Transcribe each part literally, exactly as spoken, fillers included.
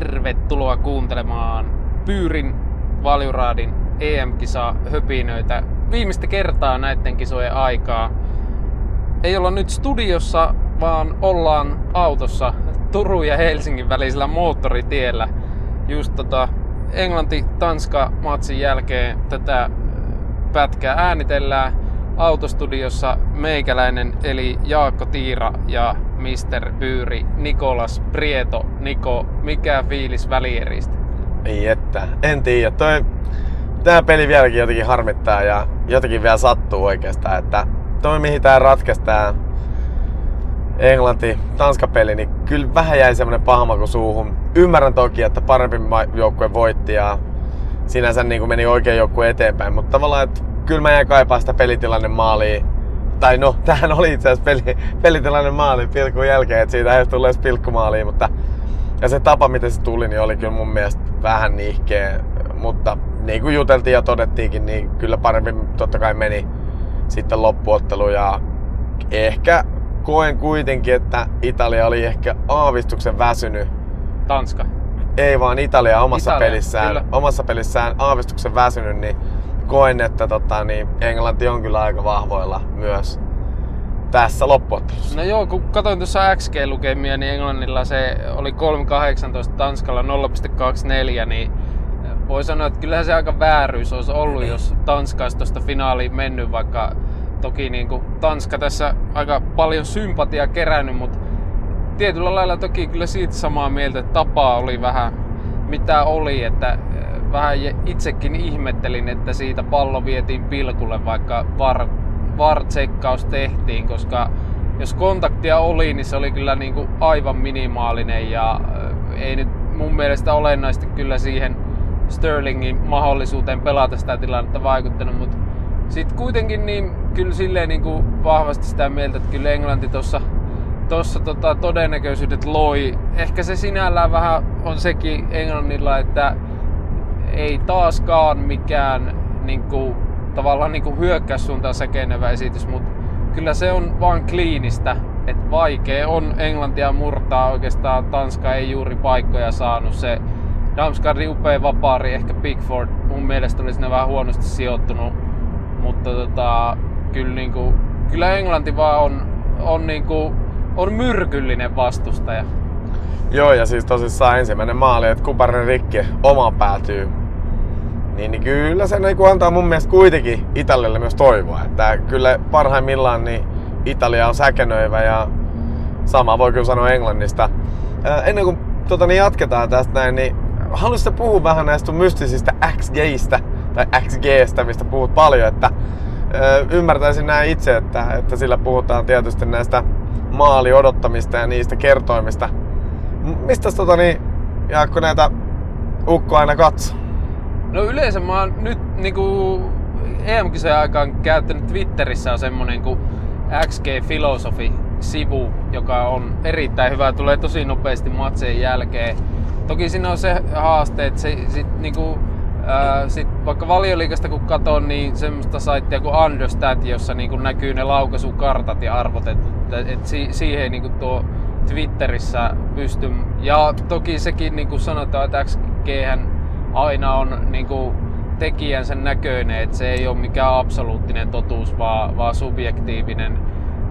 Tervetuloa kuuntelemaan Pyyrin Valiuraadin E M-kisaa höpinöitä. Viimeistä kertaa näiden kisojen aikaa. Ei olla nyt studiossa, vaan ollaan autossa Turun ja Helsingin välisellä moottoritiellä. Just tota Englanti-Tanska-matsin jälkeen tätä pätkää äänitellään. Autostudiossa meikäläinen eli Jaakko Tiira ja mister Pyyri Nikolas Prieto. Niko, mikä fiilis välieristä? Ei että, en tiedä. Toi, tää peli vieläkin jotenkin harmittaa ja jotenkin vielä sattuu oikeastaan. Että toi mihin tää ratkaistaan Englanti-Tanska-peli, niin kyllä vähän jäi semmonen pahamaku suuhun. Ymmärrän toki, että parempi joukkue voitti ja sinänsä niin kuin meni oikein joukkue eteenpäin, mutta tavallaan että kyllä mä jäin kaipaa sitä pelitilanne maaliin. Tai no, tämähän oli itse asiassa peli, pelitilanne maali pilkun jälkeen, että siitä ei tullut edes pilkkumaaliin, mutta ja se tapa miten se tuli, niin oli kyllä mun mielestä vähän nihkeä, mutta niin kuin juteltiin ja todettiinkin, niin kyllä parempi totta kai meni sitten loppuottelu ja ehkä koen kuitenkin, että Italia oli ehkä aavistuksen väsynyt. Tanska. Ei vaan Italia omassa Italia, pelissään, kyllä. omassa pelissään aavistuksen väsynyt, niin koen, että tota, niin Englanti on kyllä aika vahvoilla myös tässä loppuottelussa. No joo, kun katsoin tuossa X G-lukemia, niin Englannilla se oli kolme pilkku kahdeksantoista, Tanskalla nolla pilkku kaksikymmentäneljä, niin voi sanoa, että kyllähän se aika vääryys olisi ollut, jos Tanska olisi tuosta finaaliin mennyt, vaikka toki niin kuin Tanska tässä aika paljon sympatiaa kerännyt, mutta tietyllä lailla toki kyllä siitä samaa mieltä, että tapaa oli vähän mitä oli, että vähän itsekin ihmettelin, että siitä pallo vietiin pilkulle, vaikka var, var-tsekkaus tehtiin, koska jos kontaktia oli, niin se oli kyllä niin kuin aivan minimaalinen ja ei nyt mun mielestä olennaisesti kyllä siihen Sterlingin mahdollisuuteen pelata sitä tilannetta vaikuttanut, mutta sitten kuitenkin niin kyllä silleen niin kuin vahvasti sitä mieltä, että kyllä Englanti tuossa Tuossa tota, todennäköisyydet loi. Ehkä se sinällään vähän on sekin Englannilla, että ei taaskaan mikään niinku, tavallaan niinku hyökkäyssuuntaan säkenevä esitys, mutta kyllä se on vaan kliinistä. Et vaikea on Englantia murtaa, oikeastaan Tanska ei juuri paikkoja saanut. Se Damsgaardin upea vapaari, ehkä Pickford mun mielestä oli siinä vähän huonosti sijoittunut, mutta tota, kyllä, niinku, kyllä Englanti vaan on, on niinku, on myrkyllinen vastustaja. Joo, ja siis tosissaan ensimmäinen maali, että Kuparinen rikki omaan päätyy. Niin, niin kyllä se niin antaa mun mielestä kuitenkin Italialle myös toivoa. Että kyllä parhaimmillaan niin Italia on säkenöivä ja sama voi kyllä sanoa Englannista. Ää, ennen kuin tota, niin jatketaan tästä näin, niin haluaisitko puhua vähän näistä mystisistä X G:stä tai X G:stä, mistä puhut paljon. Että, ää, ymmärtäisin näin itse, että, että sillä puhutaan tietysti näistä maali odottamista ja niistä kertoimista. Mistäs tota niin, Jaakko, näitä ukko aina katsoo? No yleensä mä oon nyt niinku E M-kisojen aikaan käyttänyt Twitterissä on semmonen kuin X G-filosofi-sivu, joka on erittäin hyvä, tulee tosi nopeasti matsien jälkeen. Toki siinä on se haaste, että se, sit, niinku, ää, sit, vaikka Valioliigasta kun katon, niin semmoista saittia kuin Understat, jossa niinku näkyy ne laukaisukartat ja arvotetut. Et si- siihen niinku tuo Twitterissä pystyy. Ja toki sekin niinku sanotaan, että X G:hän aina on niinku tekijänsä näköinen, että se ei ole mikään absoluuttinen totuus, vaan, vaan subjektiivinen.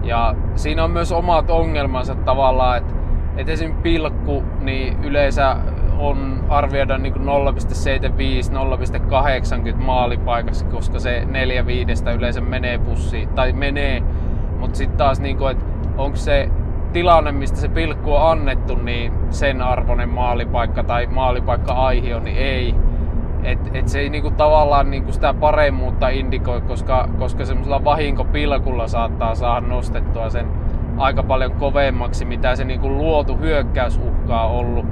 Ja siinä on myös omat ongelmansa tavallaan, että et esim. Pilkku niin yleensä on arvioida niinku nolla pilkku seitsemänkymmentäviisi nolla pilkku kahdeksankymmentä maalipaikaksi, koska se neljä viidestä yleensä menee pussiin, tai menee. Mutta sitten taas, niinku, että onko se tilanne, mistä se pilkku on annettu, niin sen arvoinen maalipaikka tai maalipaikka-aihio, niin ei. Et, et se ei niinku, tavallaan niinku sitä paremmuutta indikoi, koska, koska semmoisella vahinkopilkulla saattaa saada nostettua sen aika paljon kovemmaksi, mitä se niinku, luotu hyökkäysuhkaa on ollut.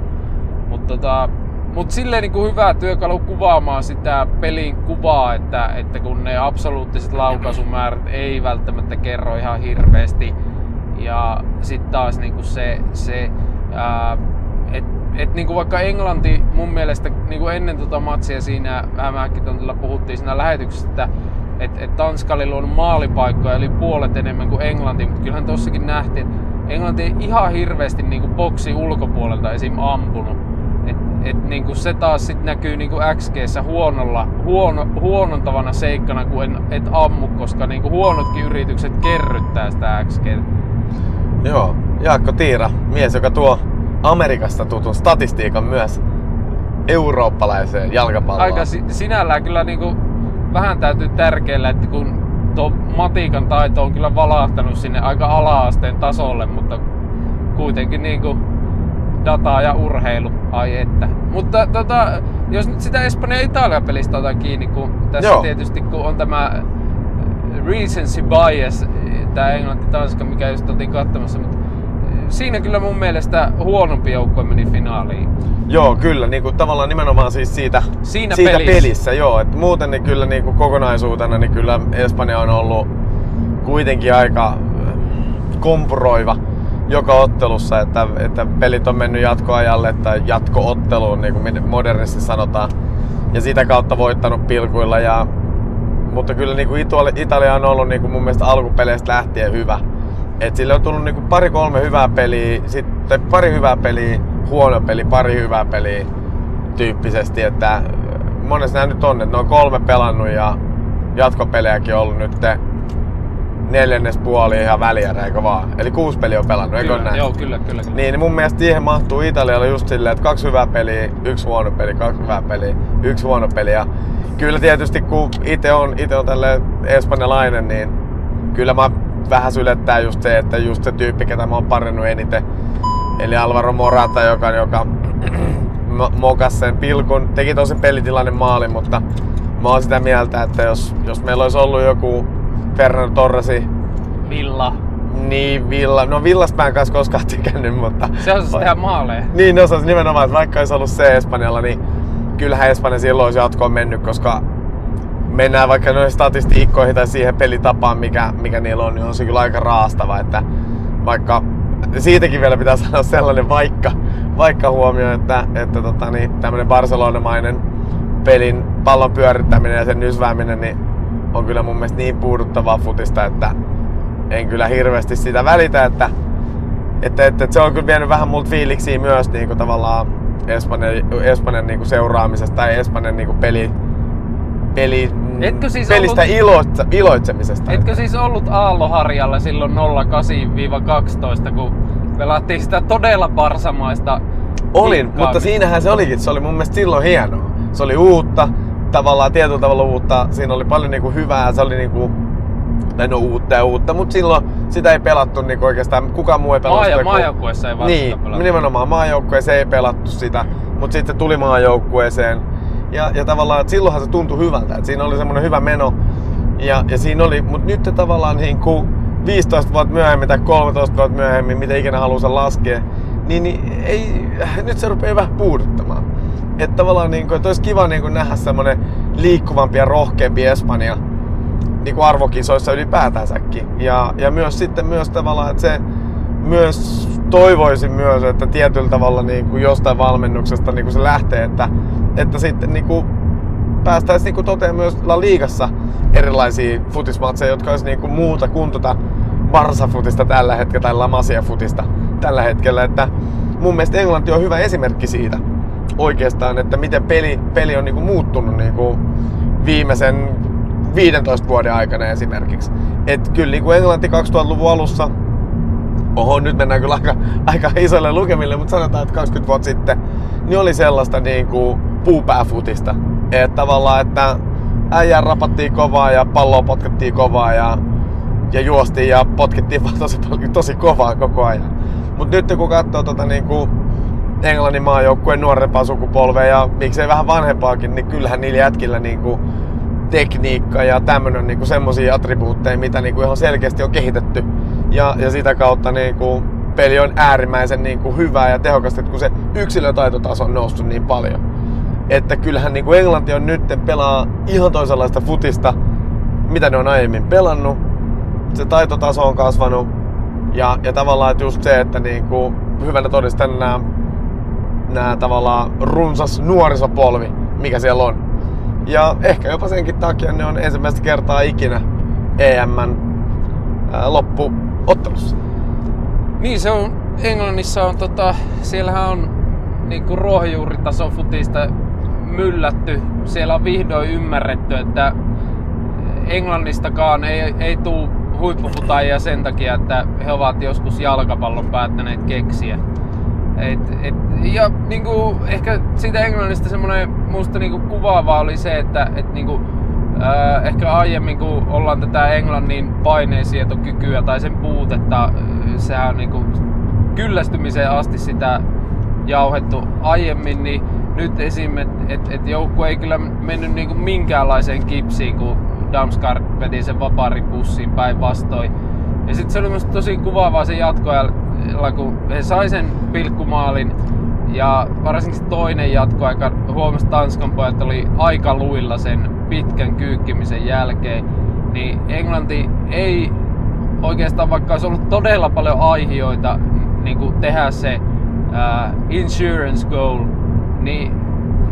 Mutta tota, mut silleen niinku, hyvä työkalu kuvaamaan sitä pelin kuvaa, että, että kun ne absoluuttiset laukaisumäärät ei välttämättä kerro ihan hirveästi. Ja sitten taas niinku se, se että et niinku vaikka Englanti mun mielestä niinku ennen tota matsia siinä Hämähäkkituntilla puhuttiin siinä lähetyksessä, että et, et Tanskalla on maalipaikkoja eli puolet enemmän kuin Englanti, mutta kyllähän tossakin nähtiin, että Englanti ei ihan hirveästi niinku boksi ulkopuolelta esim. Ampunut. Et Et niinku se taas sit näkyy niinku X G:ssä huonolla, huono, huonontavana seikkana, kun en, et ammu, koska niinku huonotkin yritykset kerryttää sitä X G:tä. Joo, Jaakko Tiira, mies joka tuo Amerikasta tutun statistiikan myös eurooppalaiseen jalkapalloon. Aika sinällään kyllä niinku vähän täytyy tärkeillä, että kun tuo matikan taito on kyllä valahtanut sinne aika ala-asteen tasolle, mutta kuitenkin niinku dataa ja urheilu, ai että. Mutta tota, jos nyt sitä Espanjan ja Italian pelistä otan kiinni, kun tässä Joo. tietysti kun on tämä recency bias, tämä Englanti-Tanska, mikä just oltiin katsomassa, mutta siinä kyllä mun mielestä huonompi joukkue meni finaaliin. Joo, kyllä, niinku tavallaan nimenomaan siis siitä, siitä pelissä. pelissä joo, et muuten niin kyllä niinku kokonaisuutena niin kyllä Espanja on ollut kuitenkin aika kompuroiva joka ottelussa, että, että pelit on mennyt jatkoajalle tai jatkootteluun, niin kuin modernisti sanotaan, ja sitä kautta voittanut pilkuilla. Ja, mutta kyllä niin kuin Italia on ollut niin kuin mun mielestä alkupeleistä lähtien hyvä. Et sille on tullut niin kuin pari kolme hyvää peliä, sitten pari hyvää peliä, huono peli, pari hyvää peliä tyyppisesti. Että monessa nämä nyt on, että ne on kolme pelannut ja jatkopelejäkin on ollut nyt neljännespuoli ihan välijärä, eikö vaan? Eli kuusi peliä on pelannut, kyllä, eikö näin? Joo, kyllä, kyllä, kyllä. Niin, niin mun mielestä siihen mahtuu Italialla just silleen, että kaksi hyvää peliä, yksi huono peli, kaksi hyvää peliä, yksi huono peli. Ja kyllä tietysti kun ite on, ite on tälleen espanjalainen, niin kyllä mä vähän sylettää just se, että just se tyyppi, ketä mä oon parannut eniten. Eli Álvaro Morata, joka, joka mokas sen pilkun. Teki tosi pelitilanne maali, mutta mä oon sitä mieltä, että jos, jos meillä olisi ollut joku Ferran Torresi. Villa. Niin, Villa. No Villasta mä en kanssa koskaan tykännyt, mutta... Se osasi tehdä maaleja. Niin, ne osasi nimenomaan, että vaikka olisi ollut se Espanjalla, niin kyllähän Espanja silloin olisi jatkoon mennyt, koska mennään vaikka noihin statistiikkoihin tai siihen pelitapaan, mikä, mikä niillä on, niin on se kyllä aika raastava, että vaikka... Siitäkin vielä pitää sanoa sellainen vaikka, vaikka huomio, että, että tota, niin, tämmönen barcelonamainen pelin pallon pyörittäminen ja sen nysvääminen, niin on kyllä mun mielestä niin puuduttavaa futista, että en kyllä hirveästi sitä välitä, että, että, että, että se on kyllä vienyt vähän multa fiiliksiä myös niin kuin tavallaan Espanjan, Espanjan niin kuin seuraamisesta tai Espanjan niin kuin peli, peli, siis pelistä ollut, iloitse, iloitsemisesta. Etkö että. Siis ollut aalloharjalla silloin nolla kahdeksan kaksitoista, kun pelattiin sitä todella parsamaista? Olin, mutta siinähän se olikin. Se oli mun mielestä silloin hienoa. Se oli uutta. Tavallaan tietyllä tavalla uutta. Siinä oli paljon niinku hyvää, se oli niinku, tai no uutta ja uutta, mutta silloin sitä ei pelattu niinku oikeastaan, kukaan muu ei pelattu sitä. Maajoukkueessa ei varsinkaan niin, pelattu. Niin, nimenomaan maajoukkueessa ei pelattu sitä, mutta sitten se tuli maajoukkueeseen. Ja, ja tavallaan, että silloinhan se tuntui hyvältä, että siinä oli semmoinen hyvä meno. Ja, ja siinä oli, mutta nyt tavallaan niinku viisitoista vuotta myöhemmin tai kolmetoista vuotta myöhemmin, mitä ikinä haluaa laskea, niin, niin ei, nyt se rupeaa vähän puuduttamaan. Että tavallaan niinku, et olisi kiva niinku nähdä semmonen liikkuvampi ja rohkeampi Espanja niinku arvokisoissa ylipäätänsäkin. Ja, ja myös sitten myös tavallaan, että se myös toivoisin myös, että tietyllä tavalla niinku jostain valmennuksesta niinku se lähtee, että, että sitten niinku päästäisiin niinku toteen myös La Ligassa erilaisia futismatseja, jotka olisi niinku muuta kuin tota Barsa-futista tällä hetkellä tai La Masia-futista tällä hetkellä. Että mun mielestä Englanti on hyvä esimerkki siitä. Oikeastaan, että miten peli, peli on niinku muuttunut niinku viimeisen viidentoista vuoden aikana esimerkiksi. Et kyllä niinku Englanti kaksituhattaluvun alussa, oho nyt mennään kyllä aika, aika isoille lukemille, mutta sanotaan, että kaksikymmentä vuotta sitten, niin oli sellaista niinku puupääfutista. Et tavallaan, että äijää rapattiin kovaa ja palloa potkattiin kovaa ja, ja juostiin ja potkittiin vaan tosi, tosi kovaa koko ajan. Mut nyt kun katsoo tota niinku Englannin maajoukkueen nuorempaa sukupolvea ja miksei vähän vanhempaakin, niin kyllähän niillä jätkillä niinku tekniikka ja tämmönen niinku semmosia attribuutteja, mitä niinku ihan selkeästi on kehitetty. Ja, ja sitä kautta niinku peli on äärimmäisen niinku hyvää ja tehokasta, kun se yksilötaitotaso on noussut niin paljon. Että kyllähän niinku Englanti on nyt pelaa ihan toisenlaista futista, mitä ne on aiemmin pelannut. Se taitotaso on kasvanut ja, ja tavallaan että just se, että niinku hyvänä todistan nämä Nää tavallaan runsas nuorisopolvi, mikä siellä on. Ja ehkä jopa senkin takia ne on ensimmäistä kertaa ikinä E M:n loppuottelussa. Niin se on, Englannissa on tota, siellähän on niinku ruohonjuuritason futista myllätty. Siellä on vihdoin ymmärretty, että Englannistakaan ei, ei tule huippufutajia sen takia, että he ovat joskus jalkapallon päättäneet keksiä. Et, et, ja niinku, ehkä siitä Englannista semmoinen musta niinku kuvaava oli se, että et, niinku, äh, ehkä aiemmin kun ollaan tätä Englannin paineensietokykyä tai sen puutetta, sehän on niinku kyllästymiseen asti sitä jauhettu aiemmin, niin nyt esim. että et, et joukkue ei kyllä mennyt niinku minkäänlaiseen kipsiin, kun Damsgaard veti sen vaparin pussiin päinvastoin. Ja sit se oli myös tosi kuvaavaa se jatkoajalla, kun he sai sen pilkkumaalin ja varsinkin toinen jatkoaika, huomasi Tanskan pojat oli aika luilla sen pitkän kyykkimisen jälkeen, niin Englanti ei oikeastaan, vaikka olisi ollut todella paljon aihioita niin kuin tehdä se uh, insurance goal, niin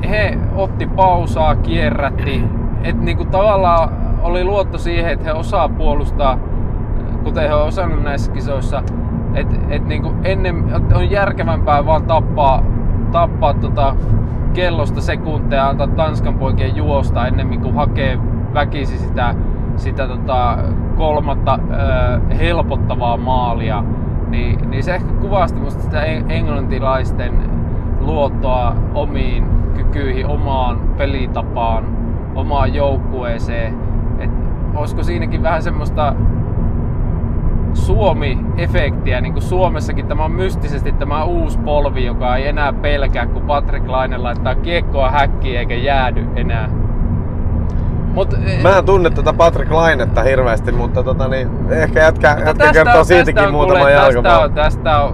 he otti pausaa, kierrätti, että niin kuin tavallaan oli luotto siihen, että he osaa puolustaa, kuten he on osannut näissä kisoissa, että et niinku ennen on järkevämpää vaan tappaa, tappaa tota kellosta sekunteja ja antaa Tanskan poikien juosta ennen kuin hakee väkisi sitä, sitä tota kolmatta ö, helpottavaa maalia. Ni, niin se ehkä kuvasti musta sitä englantilaisten luottoa omiin kykyihin, omaan pelitapaan, omaan joukkueeseen. Et olisiko siinäkin vähän semmoista Suomi-efektiä, niin kuin Suomessakin tämä on mystisesti tämä uusi polvi, joka ei enää pelkää, kun Patrik Laine laittaa kiekkoa häkkiin eikä jäädy enää. Mut, mä en tunne tätä Patrik Lainetta hirveästi, mutta tota, niin, ehkä jätkä, jätkä kertoo siitäkin muutama jalkapallo. Tästä, tästä on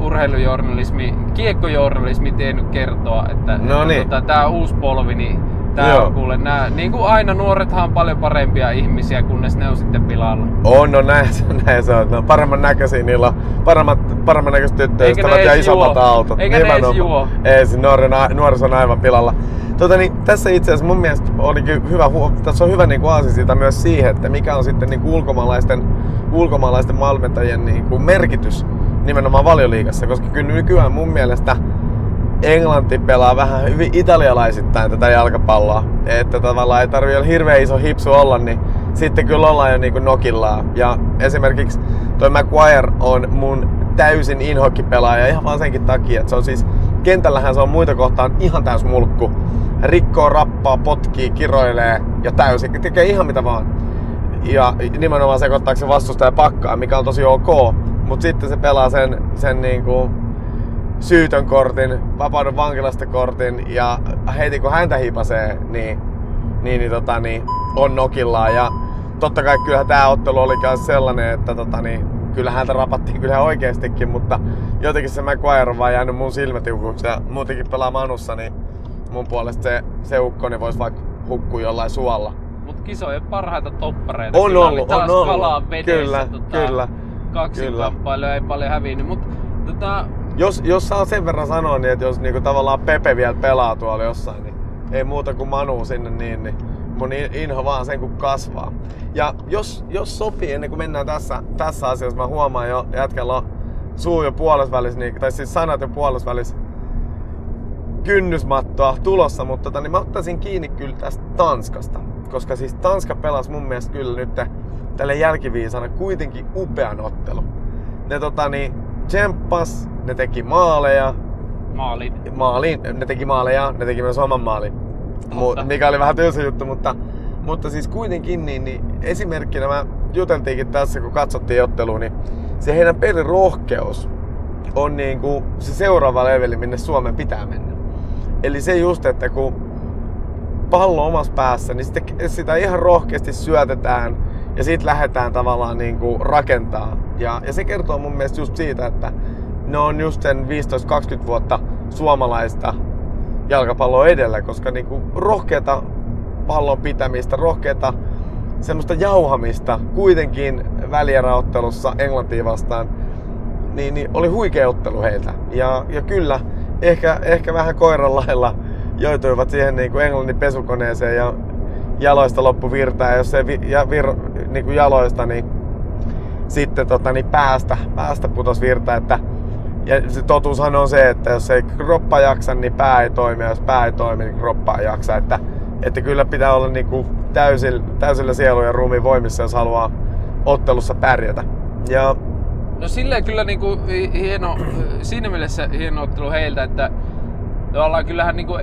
urheilujournalismi, kiekkojournalismi tiennyt kertoa, että no niin. Tota, tämä uusi polvi, niin tää on kuule, nää, niin kuin aina nuorethan on paljon parempia ihmisiä, kunnes ne on sitten pilalla. On, no näin, näin se on. No, paremman näköisiä, niillä on paremmat, paremman näköiset tyttöystävät ja isommat autot. Eikä ne ees juo. Ei, nuoriso on aivan pilalla. Tota, niin, tässä itse asiassa mun mielestä olikin hyvä, tässä on hyvä niin kuin aasi siitä myös siihen, että mikä on sitten niin kuin ulkomaalaisten, ulkomaalaisten valmentajien niin kuin merkitys nimenomaan Valioliigassa, koska kyllä nykyään mun mielestä Englanti pelaa vähän hyvin italialaisittain tätä jalkapalloa, että tavallaan ei tarvii olla hirveän iso hipsu olla, niin sitten kyllä ollaan jo niinku nokillaan. Ja esimerkiksi toi Maguire on mun täysin inhokkipelaaja ihan vaan senkin takia, että se on siis, kentällähän se on muita kohtaan ihan täys mulkku. Rikkoo, rappaa, potkii, kiroilee ja täysin, tekee ihan mitä vaan. Ja nimenomaan sekoittaako se vastustaja pakkaa, mikä on tosi ok, mutta sitten se pelaa sen, sen niinku syytön kortin, vapauden vankilasta kortin ja heti kun häntä hiipasee, niin, niin, niin, tota, niin on nokillaan. Ja totta kai kyllähän tää ottelu oli myös sellainen, että tota, niin, kyllä häntä rapattiin kyllä oikeastikin, mutta jotenkin se Maguire on vaan jäänyt mun silmätiukuksi ja muutenkin pelaa Manussa, niin mun puolesta se, se ukko niin vois vaikka hukkua jollain suolla. Mut kisojen parhaita toppareita. On ollut, on ollut. Kalaa vedessä, kyllä, tota, kyllä. Kaksinkamppailua ei paljon hävinnyt, mut tota, Jos, jos saa sen verran sanoa, niin että jos niinku tavallaan Pepe vielä pelaa tuolla jossain, niin ei muuta kuin Manu sinne, niin, niin mun inho vaan sen kun kasvaa. Ja jos, jos sopii, ennen kuin mennään tässä, tässä asiassa, mä huomaan jo, jätkällä on suu jo puolesvälissä, niin, tai siis sanat jo puolesvälissä kynnysmattoa tulossa, mutta tota, niin mä ottaisin kiinni kyllä tästä Tanskasta. Koska siis Tanska pelasi mun mielestä kyllä nyt tälle jälkiviisana kuitenkin upean ottelu. Ne tota niin tsemppas, ne teki maaleja. Maalin. Maalin. Ne teki maaleja, ne teki myös oman maalin. Mutta. Mikä oli vähän tylsä juttu, mutta, mutta siis kuitenkin niin, niin esimerkkinä mä juteltiinkin tässä, kun katsottiin ottelua, niin se heidän pelirohkeus on niin kuin se seuraava leveli, minne Suomen pitää mennä. Eli se just, että kun pallo omassa päässä, niin sitä, sitä ihan rohkeasti syötetään ja siitä lähdetään tavallaan niin kuin rakentaa. Ja, ja se kertoo mun mielestä just siitä, että ne on just sen viisitoista kaksikymmentä vuotta suomalaista jalkapalloa edellä, koska niinku rohkeata pallon pitämistä, rohkeata semmoista jauhamista kuitenkin välieräottelussa Englantiin vastaan, niin, niin oli huikea ottelu heiltä. Ja, ja kyllä, ehkä, ehkä vähän koiran lailla joutuivat siihen niinku Englannin pesukoneeseen ja jaloista loppu virtaa, ja jos ei vi, ja vir, niinku jaloista, niin sitten tota, niin päästä, päästä putosi virtaa. Että Ja se totuushan on se, että jos ei kroppa jaksa, niin pää ei toimi, ja jos pää ei toimi, niin kroppa ei jaksa. Että, että kyllä pitää olla niin kuin täysillä, täysillä sielu ja ruumiin voimissa, jos haluaa ottelussa pärjätä. Ja... No silleen kyllä niin kuin hieno, siinä mielessä hieno ottelu heiltä, että tavallaan kyllähän niin kuin,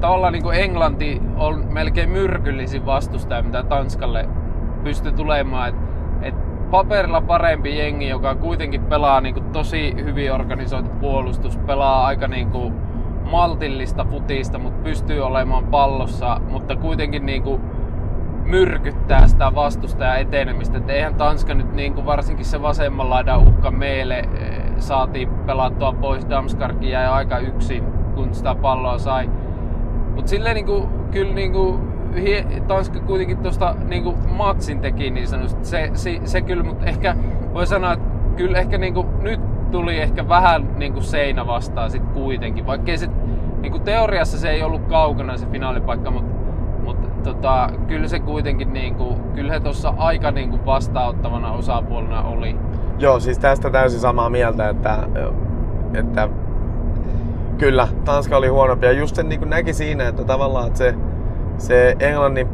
tavallaan niin kuin Englanti on melkein myrkyllisin vastustaja, mitä Tanskalle pystyy tulemaan. Et, et paperilla parempi jengi, joka kuitenkin pelaa niin kuin tosi hyvin organisoitu puolustus, pelaa aika niin kuin maltillista futista, mutta pystyy olemaan pallossa, mutta kuitenkin niin kuin myrkyttää sitä vastustajan etenemistä. Et eihän Tanska nyt niin kuin varsinkin se vasemman laidan uhka meille saatiin pelattua pois. Damsgaardkin jäi aika yksin, kun sitä palloa sai. Mut silleen niinku, kyllä niinku, Tanska kuitenkin tuosta niinku matsin teki niin sanotusti. Se, se, se kyllä, mutta ehkä voi sanoa, että kyllä ehkä niinku, nyt tuli ehkä vähän niinku seinä vastaan sit kuitenkin. Vaikkei se niinku teoriassa se ei ollut kaukana se finaalipaikka, mutta Tota, kyllä se kuitenkin niinku, kyllä he tuossa aika niinku vastaanottavana osapuolena oli. Joo, siis tästä täysin samaa mieltä, että, että kyllä Tanska oli huonompi. Ja just sen niinku näki siinä, että tavallaan että se, se Englannin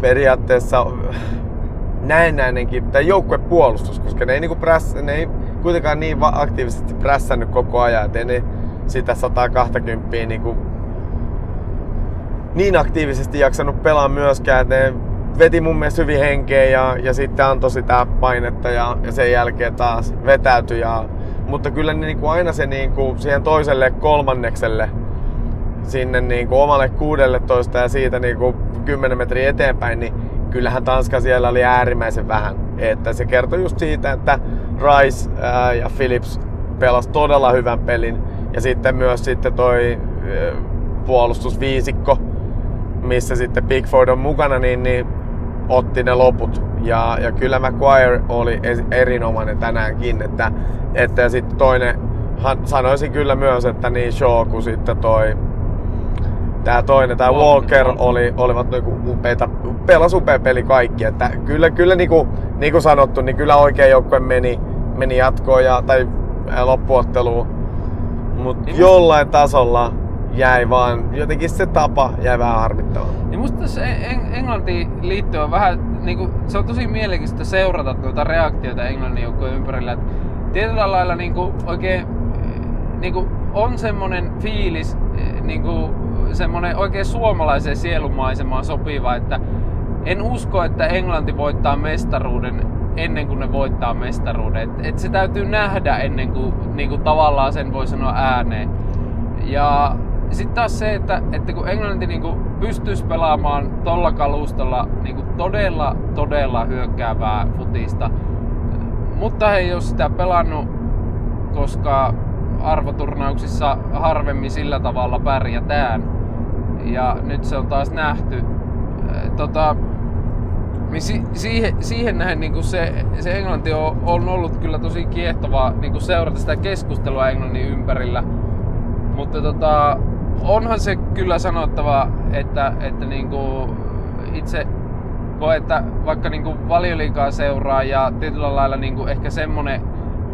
periaatteessa näennäinenkin, tai joukkuepuolustus, koska ne ei, niinku präss, ne ei kuitenkaan niin aktiivisesti prässännyt koko ajan, ettei ne sitä sata kaksikymmentä niinku niin aktiivisesti jaksanut pelaa myöskään, että ne veti mun mielestä hyvin henkeä ja, ja sitten antoi sitä painetta ja, ja sen jälkeen taas vetäytyi. Ja, mutta kyllä ne niinku aina se niinku siihen toiselle kolmannekselle, sinne niinku omalle kuudelletoista ja siitä niinku kymmenen metriä eteenpäin, niin kyllähän Tanska siellä oli äärimmäisen vähän. Että se kertoi just siitä, että Rice ää, ja Phillips pelasi todella hyvän pelin ja sitten myös sitten toi ää, puolustusviisikko, missä sitten Pickford on mukana, niin, niin otti ne loput. Ja, ja kyllä McQuarrie oli erinomainen tänäänkin. Että, että sitten toinen, sanoisin kyllä myös, että niin Shaw kuin sitten toi, tää toinen, tää Walker, oli, olivat niinku upeita, pelasi upea peli kaikki. Että kyllä, kyllä niinku, niinku sanottu, niin kyllä oikea joukkue meni, meni jatkoon ja, tai loppuotteluun. Mutta jollain tasolla jäi vaan, jotenkin se tapa jäi vähän harmittamaan. Niin musta tässä Englantiin liittyen vähän, niin kuin, se on tosi mielenkiintoista seurata noita reaktioita Englannin joukkueen ympärillä. Et tietyllä lailla niin kuin, oikein niin kuin, on semmonen fiilis, niin kuin, semmonen oikein suomalaiseen sielumaisemaan sopiva, että en usko, että Englanti voittaa mestaruuden ennen kuin ne voittaa mestaruuden. Et, et se täytyy nähdä ennen kuin, niin kuin tavallaan sen voi sanoa ääneen. Ja sitten taas se, että, että kun Englanti niinku pystyisi pelaamaan tolla kalustolla niinku todella, todella hyökkäävää futista, mutta he ei ole sitä pelannut, koska arvoturnauksissa harvemmin sillä tavalla pärjätään. Ja nyt se on taas nähty. Tota, si- siihen, siihen nähden niinku se, se Englanti on, on ollut kyllä tosi kiehtovaa niinku seurata sitä keskustelua Englannin ympärillä. Mutta tota, onhan se kyllä sanottava, että, että niinku itse koe, että vaikka niinku Valioliigaa seuraa ja tietyllä lailla niinku ehkä semmonen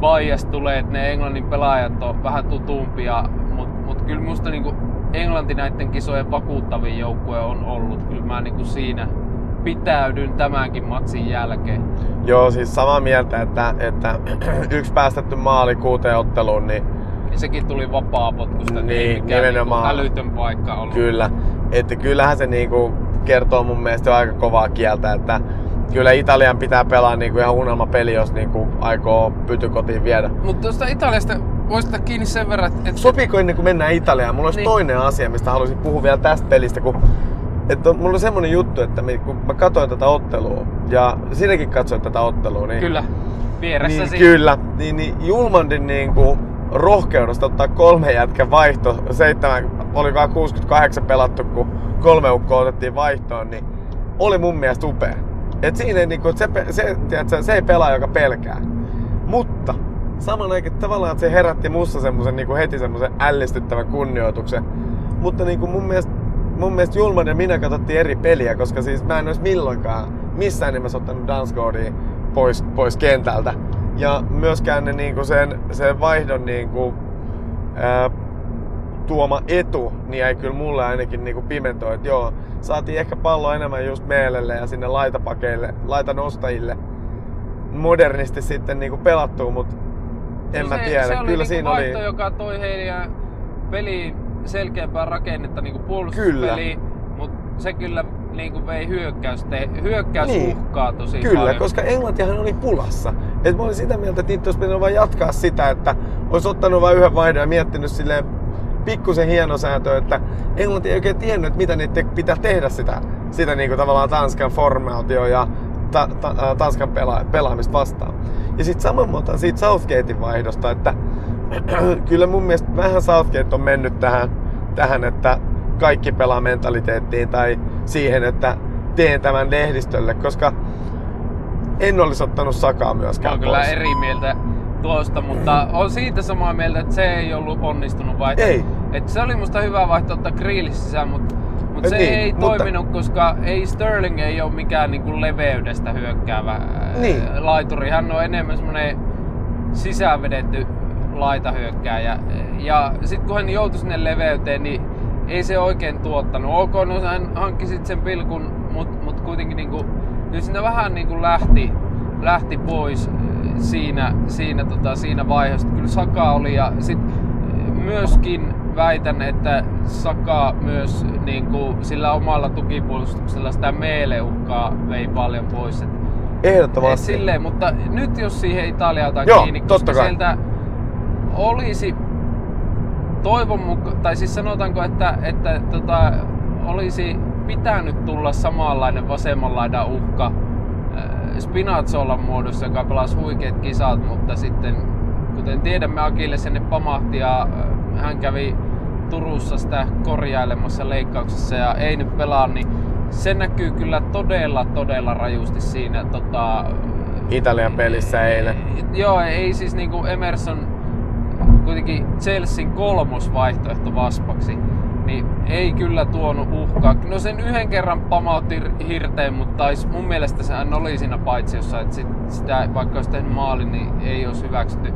bias tulee, että ne Englannin pelaajat on vähän tutumpia, mutta mut kyllä musta niinku Englanti näiden kisojen vakuuttavin joukkue on ollut. Kyllä mä niinku siinä pitäydyn tämänkin matsin jälkeen. Joo, siis samaa mieltä, että, että yksi päästetty maali kuuteen otteluun, niin sekin tuli vapaapotkusta, niin nimenomaan niin älytön paikka ollut. Kyllä, että kyllähän se niinku kertoo mun mielestä aika kovaa kieltä, että kyllä Italian pitää pelaa niinku ihan unelmapeli, jos niinku aikoo pytykotiin viedä. Mutta tuosta Italiasta voisi ottaa kiinni sen verran, että... Sopiiko ennen kuin mennään Italiaan? Mulla olisi niin toinen asia, mistä haluaisin puhua vielä tästä pelistä, kun... Että mulla on semmonen juttu, että kun mä katsoin tätä ottelua, ja sinäkin katsoin tätä ottelua, niin... Kyllä, vieressä niin, siinä. Kyllä, niin, niin Hjulmandin niinku... rohkeudesta ottaa kolme jätkän vaihto, seitsemän, olikaan kuusikymmentäkahdeksan pelattu, kun kolme ukkoa otettiin vaihtoon, niin oli mun mielestä upea. Et siinä ei, niin kun, se, se, tiedätkö, se ei pelaa, joka pelkää. Mutta saman aikaan tavallaan se herätti musta semmosen, niin heti semmosen ällistyttävän kunnioituksen. Mutta niin kun mun mielestä, mun mielestä Hjulman ja minä katsottiin eri peliä, koska siis mä en olisi milloinkaan missään nimessä ottanut Damsgaardia pois, pois kentältä. Ja myöskään ne, niin kuin sen, sen vaihdon niin kuin ää, tuoma etu, niin ei kyllä mulle ainakin niinku pimentoi, että joo, saatiin ehkä pallo enemmän just meelelle ja sinne laitapakeille, laitanostajille modernisti sitten niinku pelattuu, mutta en se, mä tiedä. Se oli kyllä niinku siinä vaihto, oli... joka toi heidän peliin selkeämpää rakennetta niinku puolustuspeliin, mutta se kyllä niinku vei hyökkäyste, hyökkäysuhkaa niin, tosi kyllä, paljon. Kyllä, koska Englantihan oli pulassa. Et mä olin sitä mieltä, että itse olisi pitänyt vaan jatkaa sitä, että olisi ottanut vain yhden vaihdon ja miettinyt silleen pikkusen hienosääntö, että Englanti ei oikein tiennyt, mitä niitä pitää tehdä sitä, sitä niinku tavallaan Tanskan formaatioa ja ta, ta, Tanskan pela, pelaamista vastaan. Ja sitten saman muotan siitä Southgatein vaihdosta, että kyllä mun mielestä vähän Southgate on mennyt tähän, tähän että kaikki pelaa mentaliteettiin tai siihen, että teen tämän lehdistölle, koska en olisi ottanut Sakaa myöskään. Olen kyllä eri mieltä tuosta, mutta on siitä samaa mieltä, että se ei ollut onnistunut vaihto. Ei. Et se oli musta hyvä vaihto ottaa Grealish sisään, mutta mut se niin, ei mutta... toiminut, koska ei Sterling ei ole mikään niinku leveydestä hyökkäävä niin. laituri. Hän on enemmän semmoinen sisäänvedetty laitahyökkääjä. Ja sit kun hän joutui sinne leveyteen, niin ei se oikein tuottanut. Ok, no hän hankki sit sen pilkun, mut, mut kuitenkin niinku... Kyllä siinä vähän niinku lähti, lähti pois siinä, siinä, tota, siinä vaiheessa. Kyllä Saka oli ja sit myöskin väitän, että Saka myös niinku sillä omalla tukipuolustuksella sitä meeleuhkaa vei paljon pois. Et, ehdottomasti. Silleen, mutta nyt jos siihen Italiaan tai kiinni, koska sieltä olisi toivon mukaan, tai siis sanotaanko, että, että tota, olisi pitänyt tulla samanlainen vasemman laidan uhka Spinazzolan muodossa, joka pelasi huikeat kisat, mutta sitten kuten tiedämme, Akille sinne pamahti ja hän kävi Turussa sitä korjailemassa leikkauksessa ja ei nyt pelaa, niin se näkyy kyllä todella todella rajusti siinä tota, Italian pelissä eilen. Joo, ei siis niinku Emerson kuitenkin Chelsean kolmos vaihtoehto Vaspaksi. Niin ei kyllä tuonut uhkaa. No sen yhden kerran pamautti hirteen, mutta mun mielestä sehän oli siinä paitsiossa, että sit sitä, vaikka olisi tehnyt maalin, niin ei olisi hyväksytty.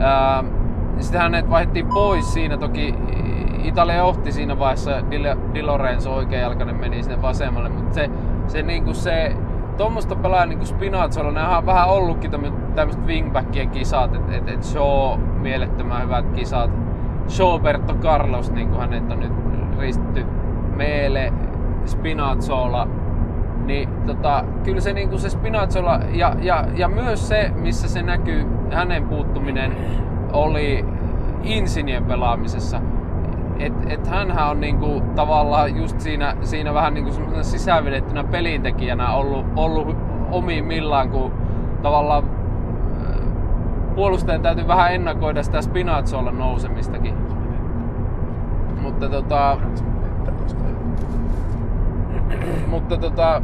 Ää, sitten hänet vaihdettiin pois siinä, toki Italia johti siinä vaiheessa, Di Lorenzo oikeajalkainen meni sinne vasemmalle, mutta se, se, niinku se tuommoista pelaa niinku Spinazzola, nämä on vähän ollutkin tämmöiset wingbackien kisat, että et, et show, mielettömän hyvät kisat. Roberto Carlos, niin kuin hänet on nyt ristitty, meele, Spinazzola, niin tota, kyllä se, niin kuin se Spinazzola ja, ja, ja myös se, missä se näkyy, hänen puuttuminen oli Insignen pelaamisessa. Että et hänhän on niin kuin, tavallaan just siinä, siinä vähän niin kuin semmoisena sisäänvedettynä pelintekijänä ollut, ollut omimmillaan, kun tavallaan puolustajan täytyy vähän ennakoida sitä Spinazzolan nousemistakin. Mutta tota... mutta tota...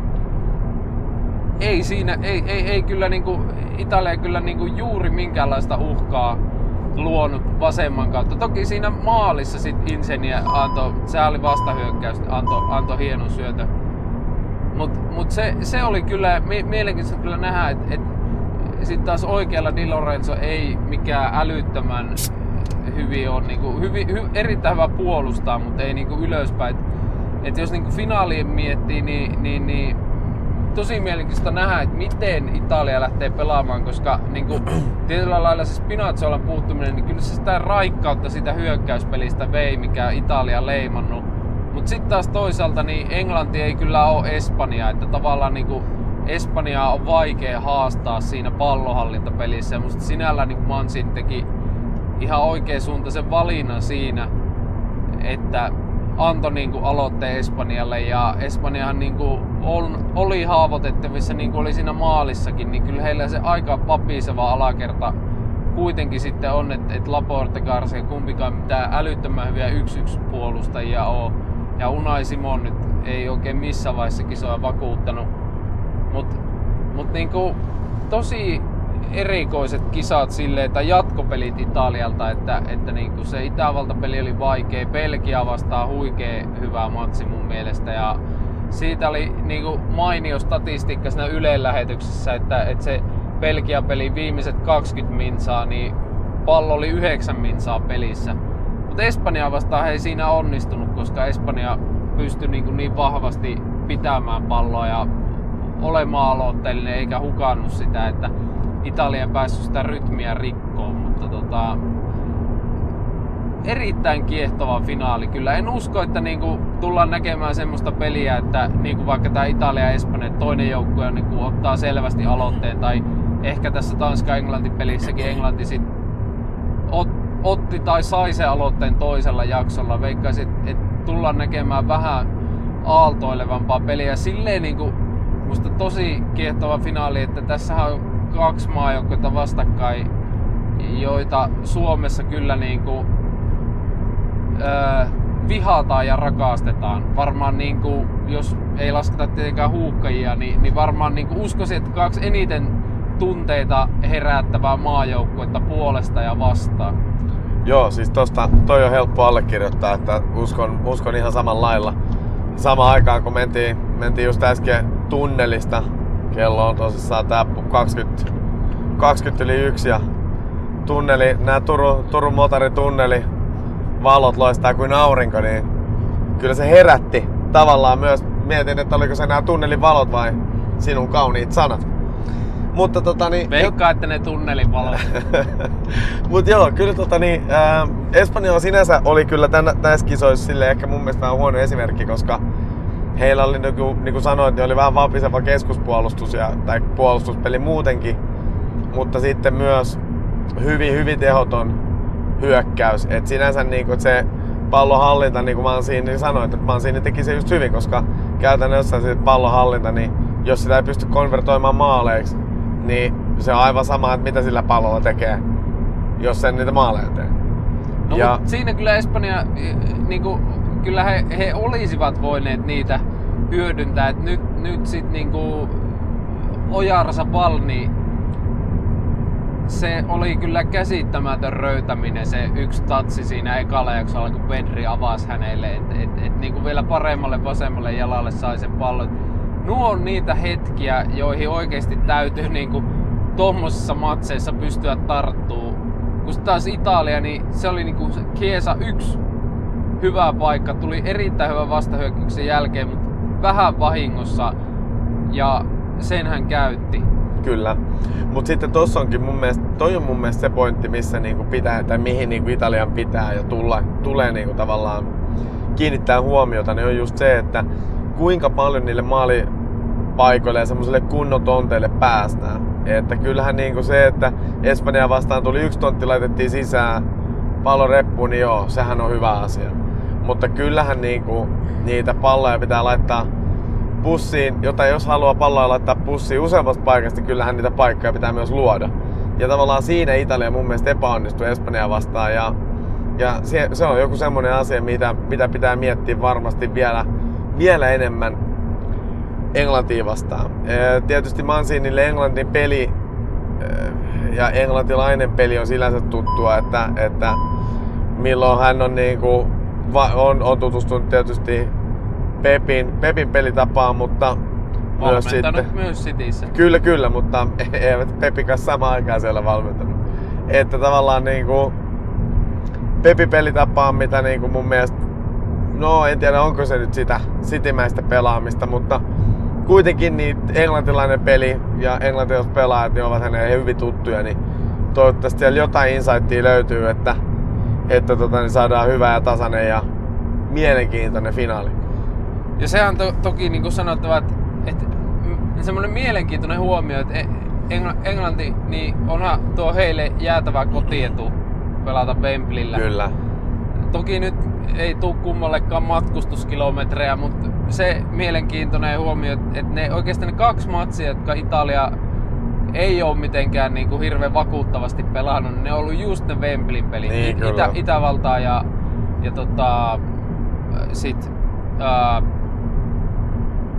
Ei siinä, ei, ei, ei kyllä niinku... Italia kyllä niinku juuri minkäänlaista uhkaa luonut vasemman kautta. Toki siinä maalissa sit Insigne antoi, sehän oli vastahyökkäys, antoi anto hienon syötön. Mut, mut se, se oli kyllä, mie- mielenkiintoista kyllä nähdä, että et, sitten taas oikealla Di Lorenzo ei mikään älyttömän hyvin on niinku hyvi, hy, erittäin hyvä puolustaa, mutta ei niinku ylöspäin. Et, et jos niinku finaalien miettii, niin, niin, niin tosi mielenkiintoista nähdä, että miten Italia lähtee pelaamaan, koska niinku tietyllä lailla se Spinazzolan puuttuminen, niin kyllä se sitä raikkautta sitä hyökkäyspelistä vei, mikä Italia leimannut. Mut sitten taas toisaalta niin Englanti ei kyllä ole Espanja, että tavallaan niinku Espanjaa on vaikea haastaa siinä pallohallintapelissä ja musta sinällään niin Mancini teki ihan oikean suuntaisen valinnan siinä, että antoi niin kuin aloitteen Espanjalle ja Espanjahan niin kuin on, oli haavoitettavissa niin kuin oli siinä maalissakin, niin kyllä heillä se aika papiseva alakerta kuitenkin sitten on, että, että Laporte, Garcia, kumpikaan mitään älyttömän hyviä yksi-yksi puolustajia on ja Unai Simon nyt ei oikein missään vaiheessa kisoja vakuuttanut. Mutta mut niinku, tosi erikoiset kisat silleen, tai jatkopelit Italialta, että, että niinku se Itävalta-peli oli vaikea. Belgia vastaan huikea hyvä matsi mun mielestä. Ja siitä oli niinku mainio statistiikka siinä Ylen lähetyksessä, että, että se Belgia-peli viimeiset kaksikymmentä minsaa, niin pallo oli yhdeksän minsaa pelissä. Mutta Espanja vastaan he ei siinä onnistunut, koska Espanja pystyi niin, niin vahvasti pitämään palloa ja olemaan aloitteellinen eikä hukannut sitä, että Italia päässyt sitä rytmiä rikkoon. Mutta tota, erittäin kiehtova finaali kyllä. En usko, että niinku tullaan näkemään semmoista peliä, että niinku vaikka tämä Italia ja Espanja toinen joukkue niinku ottaa selvästi aloitteen tai ehkä tässä Tanska-Englanti pelissäkin Englanti sit otti tai sai sen aloitteen toisella jaksolla. Veikkaisin, että tullaan näkemään vähän aaltoilevampaa peliä. Silleen niinku musta tosi kiehtova finaali, että tässähän on kaksi maajoukkuetta vastakkain, joita Suomessa kyllä niinku Öö, vihataan ja rakastetaan. Varmaan niinku, jos ei lasketa tietenkään huuhkajia, niin, niin varmaan niinku uskoisin, että kaksi eniten tunteita herättävää maajoukkuetta puolesta ja vastaan. Joo, siis tosta toi on helppo allekirjoittaa, että uskon, uskon ihan samalla lailla. Samaan aikaan kun mentiin, mentiin just äsken tunnelista, kello on tosissaan tää kaksikymmentä yli yksi ja tunneli, nää Turun, Turun motoritunneli, valot loistaa kuin aurinko, niin kyllä se herätti tavallaan myös. Mietin, että oliko se nämä tunnelin valot vai sinun kauniit sanat. Mutta tota niin... Veikkaa, että ne tunnelin valot. Mut joo, kyllä tota niin... Ää, Espanja sinänsä oli kyllä tässä kisoissa silleen ehkä mun mielestä vähän huono esimerkki, koska heillä oli, niin kuin, niin kuin sanoit, niin oli vähän vapiseva keskuspuolustus ja, tai puolustuspeli muutenkin. Mutta sitten myös hyvin, hyvin tehoton hyökkäys. Et sinänsä niinku se pallonhallinta, niin kuin mä oon siinä sanoin, että mä oon siinä teki se just hyvin, koska käytännössä se pallonhallinta, niin jos sitä ei pysty konvertoimaan maaleiksi, niin se on aivan sama, että mitä sillä pallolla tekee, jos sen niitä maaleja tee. No ja... mut siinä kyllä Espanja, niinku, kyllä he, he olisivat voineet niitä hyödyntää, että nyt, nyt sit niinku Ojarzabal, niin se oli kyllä käsittämätön röytäminen, se yksi tatsi siinä ekalla jaksolla, kun Pedri avasi hänelle, että et, et, niinku vielä paremmalle vasemmalle jalalle sai sen pallon. Nuo on niitä hetkiä, joihin oikeasti täytyy niinku tommosissa matseissa pystyä tarttuu. Kun taas Italia, niin se oli niinku Chiesa yksi hyvä paikka, tuli erittäin hyvä vastahyökkäyksen jälkeen, mutta vähän vahingossa ja sen hän käytti. Kyllä. Mut sitten tossa onkin mun mielestä, toi on mun mielestä se pointti, missä niinku pitää, tai mihin niinku Italian pitää ja tulla, tulee niinku tavallaan kiinnittää huomiota, niin on just se, että kuinka paljon niille maalipaikoille ja semmosille kunnon tonteille päästään. Että kyllähän niinku se, että Espanjaa vastaan tuli yksi tontti, laitettiin sisään, pallo reppuun, niin joo, sehän on hyvä asia. Mutta kyllähän niinku niitä palloja pitää laittaa pussiin, jota jos haluaa palloa laittaa pussiin useammasta paikasta, kyllähän niitä paikkoja pitää myös luoda. Ja tavallaan siinä Italia mun mielestä epäonnistui Espanjaa vastaan. Ja, ja se, se on joku semmoinen asia, mitä, mitä pitää miettiä varmasti vielä, vielä enemmän Englantia vastaan. E, tietysti Mancinille Englannin peli ja englantilainen peli on sillänsä tuttua, että, että milloin hän on, niin kuin, on, on tutustunut tietysti Pepin, Pepin pelitapaa, mutta myös sitten... myös Cityssä. Kyllä, kyllä, mutta eivät Pepin kanssa samaan aikaan siellä valmentanut. Että tavallaan niinku... Pepin pelitapaa, mitä niinku mun mielestä... No, en tiedä onko se nyt sitä citymäistä pelaamista, mutta... Kuitenkin niin englantilainen peli ja englantilaiset pelaajat niin ovat hänelle hyvin tuttuja, niin... Toivottavasti siellä jotain insightia löytyy, että... Että tota, niin saadaan hyvä ja tasainen ja mielenkiintoinen finaali. Ja se on to, toki niin kuin sanottava, että, että semmoinen mielenkiintoinen huomio, että Englanti, niin onhan tuo heille jäätävä kotietu pelata Wembleyllä. Kyllä. Toki nyt ei tule kummallekaan matkustuskilometrejä, mutta se mielenkiintoinen huomio, että ne oikeastaan ne kaksi matsia, jotka Italia ei ole mitenkään niin kuin hirveän vakuuttavasti pelannut, ne on ollut just ne Wembleyn pelit. Niin, Itä, Itävaltaa ja, ja tota, sit... Ää,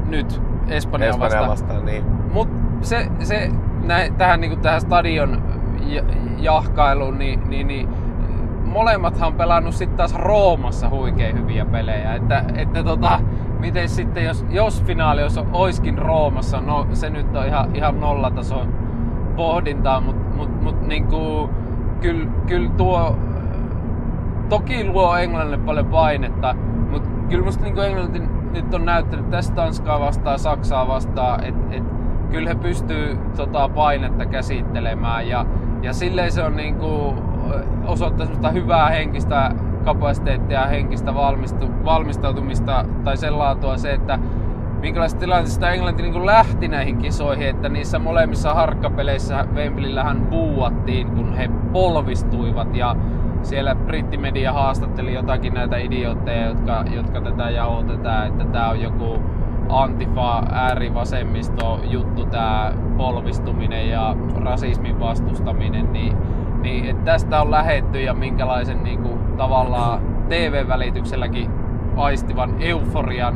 nyt Espanjaa vastaan. vastaan niin. Mut se, se nä, tähän, niin tähän stadion jahkailuun, niin, niin, niin molemmathan on pelannut sitten taas Roomassa huikein hyviä pelejä. Että, että tota, miten sitten, jos, jos finaali olisi oiskin Roomassa, no se nyt on ihan, ihan nollatason pohdintaa, mutta mut, mut, niin kyllä kyl tuo toki luo Englannille paljon painetta, mutta kyllä musta niin kuin Englanti nyt on näyttänyt tässä Tanskaa vastaan, Saksaa vastaan, että et, kyllä he pystyy tota, painetta käsittelemään ja, ja silleen se on niin kuin, osoittaa semmoista hyvää henkistä kapasiteettia, henkistä valmistu, valmistautumista tai sen laatua se, että minkälaista tilanteesta Englanti niin kuin lähti näihin kisoihin, että niissä molemmissa harkkapeleissä Wembleyillähän buuattiin, kun he polvistuivat ja siellä brittimedia haastatteli jotakin näitä idiootteja, jotka, jotka tätä jauhotetaan, että tää on joku antifa, äärivasemmisto juttu tää polvistuminen ja rasismin vastustaminen, niin, niin että tästä on lähetty ja minkälaisen niin kuin, tavallaan T V-välitykselläkin aistivan euforian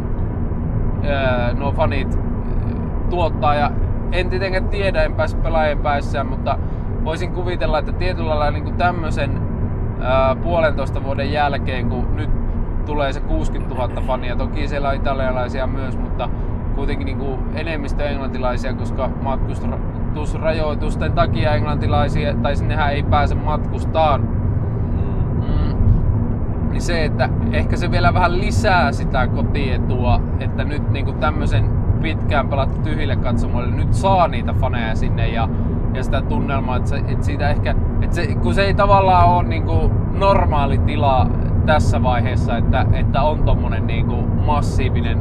nuo fanit tuottaa ja en tietenkään tiedä, en pääse pelaajien päässään, mutta voisin kuvitella, että tietyllä lailla niin kuin tämmöisen ää, puolentoista vuoden jälkeen, kun nyt tulee se kuusikymmentätuhatta fania, toki siellä on italialaisia myös, mutta kuitenkin niin kuin enemmistö englantilaisia, koska matkustusrajoitusten takia englantilaisia, tai sinnehän ei pääse matkustaan, mm. niin se, että ehkä se vielä vähän lisää sitä kotietua, että nyt niinku tämmöisen pitkään pelattu tyhjille katsomoille nyt saa niitä faneja sinne ja, ja sitä tunnelmaa, että, se, että siitä ehkä, että se, kun se ei tavallaan ole niinku normaali tila tässä vaiheessa, että, että on tommonen niinku massiivinen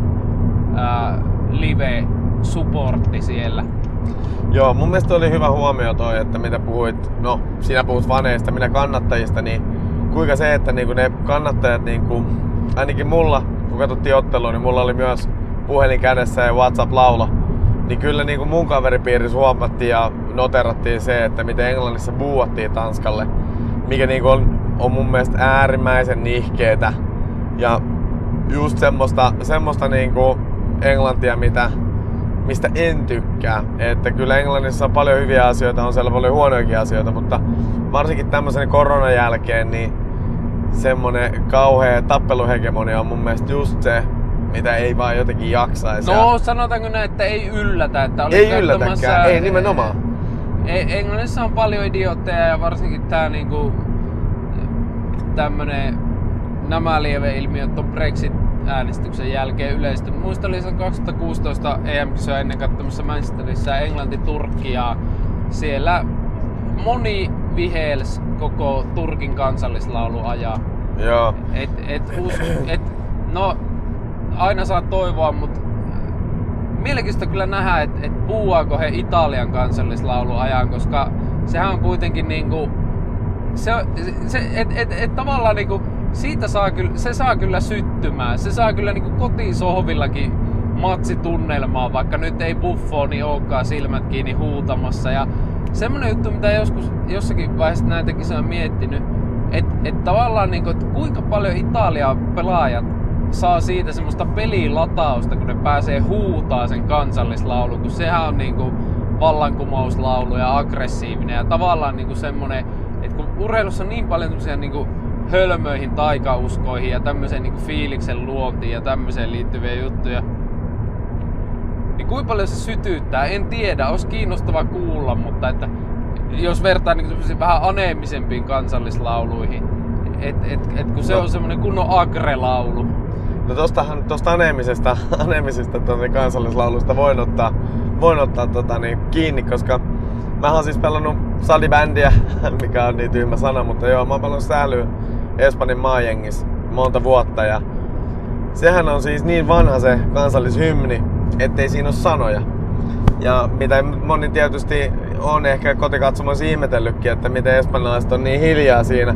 ää, live-supportti siellä. Joo, mun mielestä oli hyvä huomio toi, että mitä puhuit, no sinä puhut faneista, minä kannattajista, niin kuinka se, että niinku ne kannattajat, niinku, ainakin mulla, kun katsottiin ottelua, niin mulla oli myös puhelin kädessä ja WhatsApp-laula. Niin kyllä niinku mun kaveripiirissä huomattiin ja noterattiin se, että miten Englannissa buuattiin Tanskalle, mikä niinku on, on mun mielestä äärimmäisen nihkeetä. Ja just semmoista, semmoista niinku Englantia, mitä, mistä en tykkää. Että kyllä Englannissa on paljon hyviä asioita, on siellä paljon huonojakin asioita, mutta varsinkin tämmöisen koronan jälkeen, niin semmonen kauhea tappeluhegemonia on mun mielestä just se, mitä ei vaan jotenkin jaksaisi. No sanotaanko näin, että ei yllätä. Että oli ei yllätäkään, ei nimenomaan. Englannissa on paljon idiootteja ja varsinkin tää niinku tämmönen nämä lieveilmiöt on Brexit-äänestyksen jälkeen yleistynyt. Muistan oli kaksituhattakuusitoista E M-kisoja ennen katsomassa Manchesterissa Englanti-Turkkiaa. Siellä moni vihels koko Turkin kansallislaulu ajaa. Joo. Et, et, us, et, no, aina saa toivoa, mutta mielenkiintoista kyllä nähdä, että et puuaako he Italian kansallislaulu ajan, koska sehän on kuitenkin niinku... Se, se, et, et, et, tavallaan niinku, siitä saa kyllä, se saa kyllä syttymään. Se saa kyllä niinku kotisohvillakin matsitunnelmaa, vaikka nyt ei Buffoni niin olekaan silmät kiinni huutamassa. Ja semmoinen juttu, mitä joskus jossakin vaiheessa näitä kisoja on miettinyt, että et tavallaan niinku, et kuinka paljon Italian pelaajat saa siitä semmoista pelilatausta, kun ne pääsee huutaa sen kansallislaulun, kun sehän on niinku vallankumouslaulu ja aggressiivinen ja tavallaan niinku semmoinen, että kun urheilussa on niin paljon tämmöisiä niinku hölmöihin, taikauskoihin ja tämmöiseen niinku fiiliksen luontiin ja tämmöiseen liittyviä juttuja, niin kuinka paljon se sytyyttää, en tiedä, olisi kiinnostava kuulla, mutta että jos vertaa niinku vähän aneemisempiin kansallislauluihin, että et, et, kun se no. on semmoinen kunnon agrelaulu. No tostahan, tosta aneemisesta, aneemisesta kansallislaulusta voin ottaa, voin ottaa tota, niin, kiinni, koska mä oon siis pelannut salibändiä, mikä on niin tyhmä sana, mutta joo, mä oon pelannut sählyä Espanjan maajengissä monta vuotta ja sehän on siis niin vanha se kansallishymni, ettei siinä oo sanoja. Ja mitä moni tietysti on ehkä kotikatsomoissa ihmetellytkin, että miten espanjalaiset on niin hiljaa siinä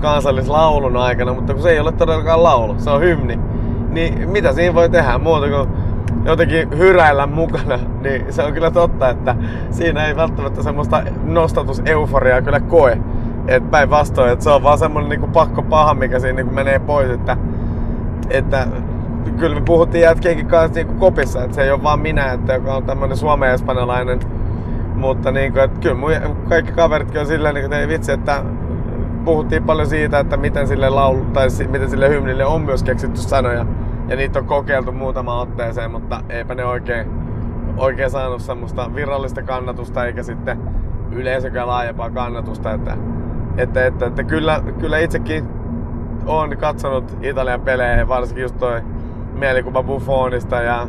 kansallislaulun aikana, mutta kun se ei ole todellakaan laulu, se on hymni. Niin mitä siinä voi tehdä muuta kuin jotenkin hyräillä mukana, niin se on kyllä totta, että siinä ei välttämättä semmoista nostatuseuforiaa kyllä koe. Et päinvastoin, että se on vaan semmonen niinku pakko paha, mikä siinä niinku menee pois, että, että kyllä me puhuttiin jätkienkin kanssa niinku kopissa, että se ei ole vaan minä, että joka on tämmönen suomen-espanjalainen. Mutta niinku, että kyllä mun kaikki kaveritkin on silleen, että ei vitsi, että puhuttiin paljon siitä, että miten sille, laulu, tai miten sille hymnille on myös keksitty sanoja. Ja niitä on kokeiltu muutama otteeseen, mutta eipä ne oikein, oikein saanut semmoista virallista kannatusta eikä sitten yleisökään laajempaa kannatusta. Että Että, että, että kyllä, kyllä itsekin olen katsonut Italian pelejä, varsinkin just toi mielikuva Buffonista ja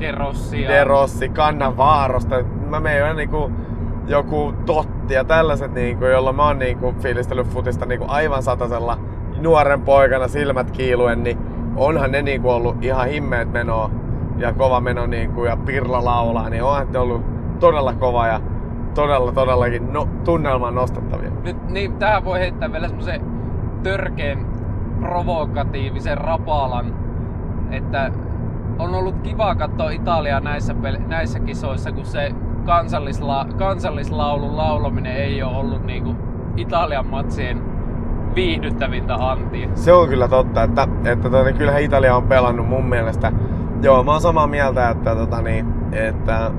De Rossi, De Rossi Cannavarosta. Mä menen jo niinku joku Totti ja tällaiset, niinku, jolla mä oon niinku fiilistellyt futista niinku aivan satasella nuoren poikana silmät kiiluen, niin onhan ne niinku ollut ihan himmeet menoa ja kova meno niinku, ja Pirla laulaa, niin onhan ne ollut todella kova ja todella todellakin no, tunnelmaan nostettavia. Nyt niin, tähän voi heittää vielä semmosen törkeen provokatiivisen rapalan, että on ollut kiva katsoa Italiaa näissä, pele- näissä kisoissa, kun se kansallisla- kansallislaulun laulaminen ei ole ollut niinku Italian matsien viihdyttävintä antia. Se on kyllä totta, että, että tota, niin kyllähän Italia on pelannut mun mielestä. Joo, mä oon samaa mieltä, että, tota, niin, että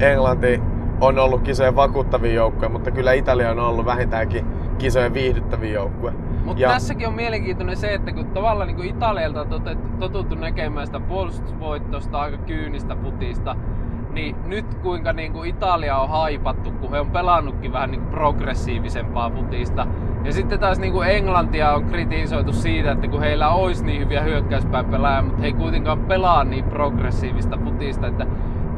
Englanti on ollut kisojen vakuuttavia joukkoja, mutta kyllä Italia on ollut vähintäänkin kisojen viihdyttäviä joukkoja. Mutta tässäkin on mielenkiintoinen se, että kun tavallaan niin kuin Italialta totuttu näkemään sitä puolustusvoittosta, aika kyynistä putista, niin nyt kuinka niin kuin Italia on haipattu, kun he on pelannutkin vähän niin kuin progressiivisempaa putista. Ja sitten taas niin kuin Englantia on kritisoitu siitä, että kun heillä olisi niin hyviä hyökkäyspään pelaajia, mutta he ei kuitenkaan pelaa niin progressiivista putista. Että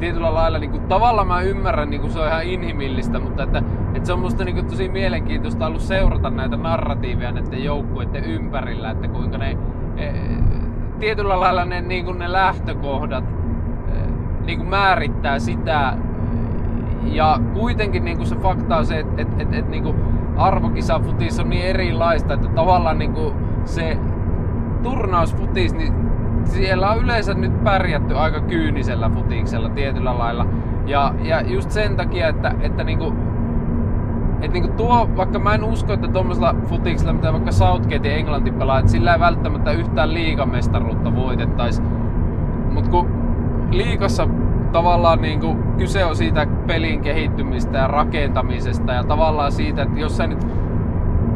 tietyllä lailla niin kuin, tavallaan mä ymmärrän, niin kuin se on ihan inhimillistä, mutta että, että se on musta niin kuin, tosi mielenkiintoista ollut seurata näitä narratiiveja näiden joukkueiden ympärillä, että kuinka ne e, tietyllä lailla ne, niin kuin ne lähtökohdat e, niin kuin määrittää sitä. Ja kuitenkin niin kuin se fakta on se, että et, et, et, niin arvokisafutis on niin erilaista, että tavallaan niin kuin se turnausfutis, niin siellä on yleensä nyt pärjätty aika kyynisellä futiksella tietyllä lailla. Ja, ja just sen takia, että, että, niinku, että niinku tuo, vaikka mä en usko, että tuommoisella futiksella, mitä vaikka Southgate ja Englanti pelaa, että sillä ei välttämättä yhtään liigamestaruutta voitettaisi. Mut kun liigassa tavallaan niinku kyse on siitä pelin kehittymistä ja rakentamisesta ja tavallaan siitä, että jos sä nyt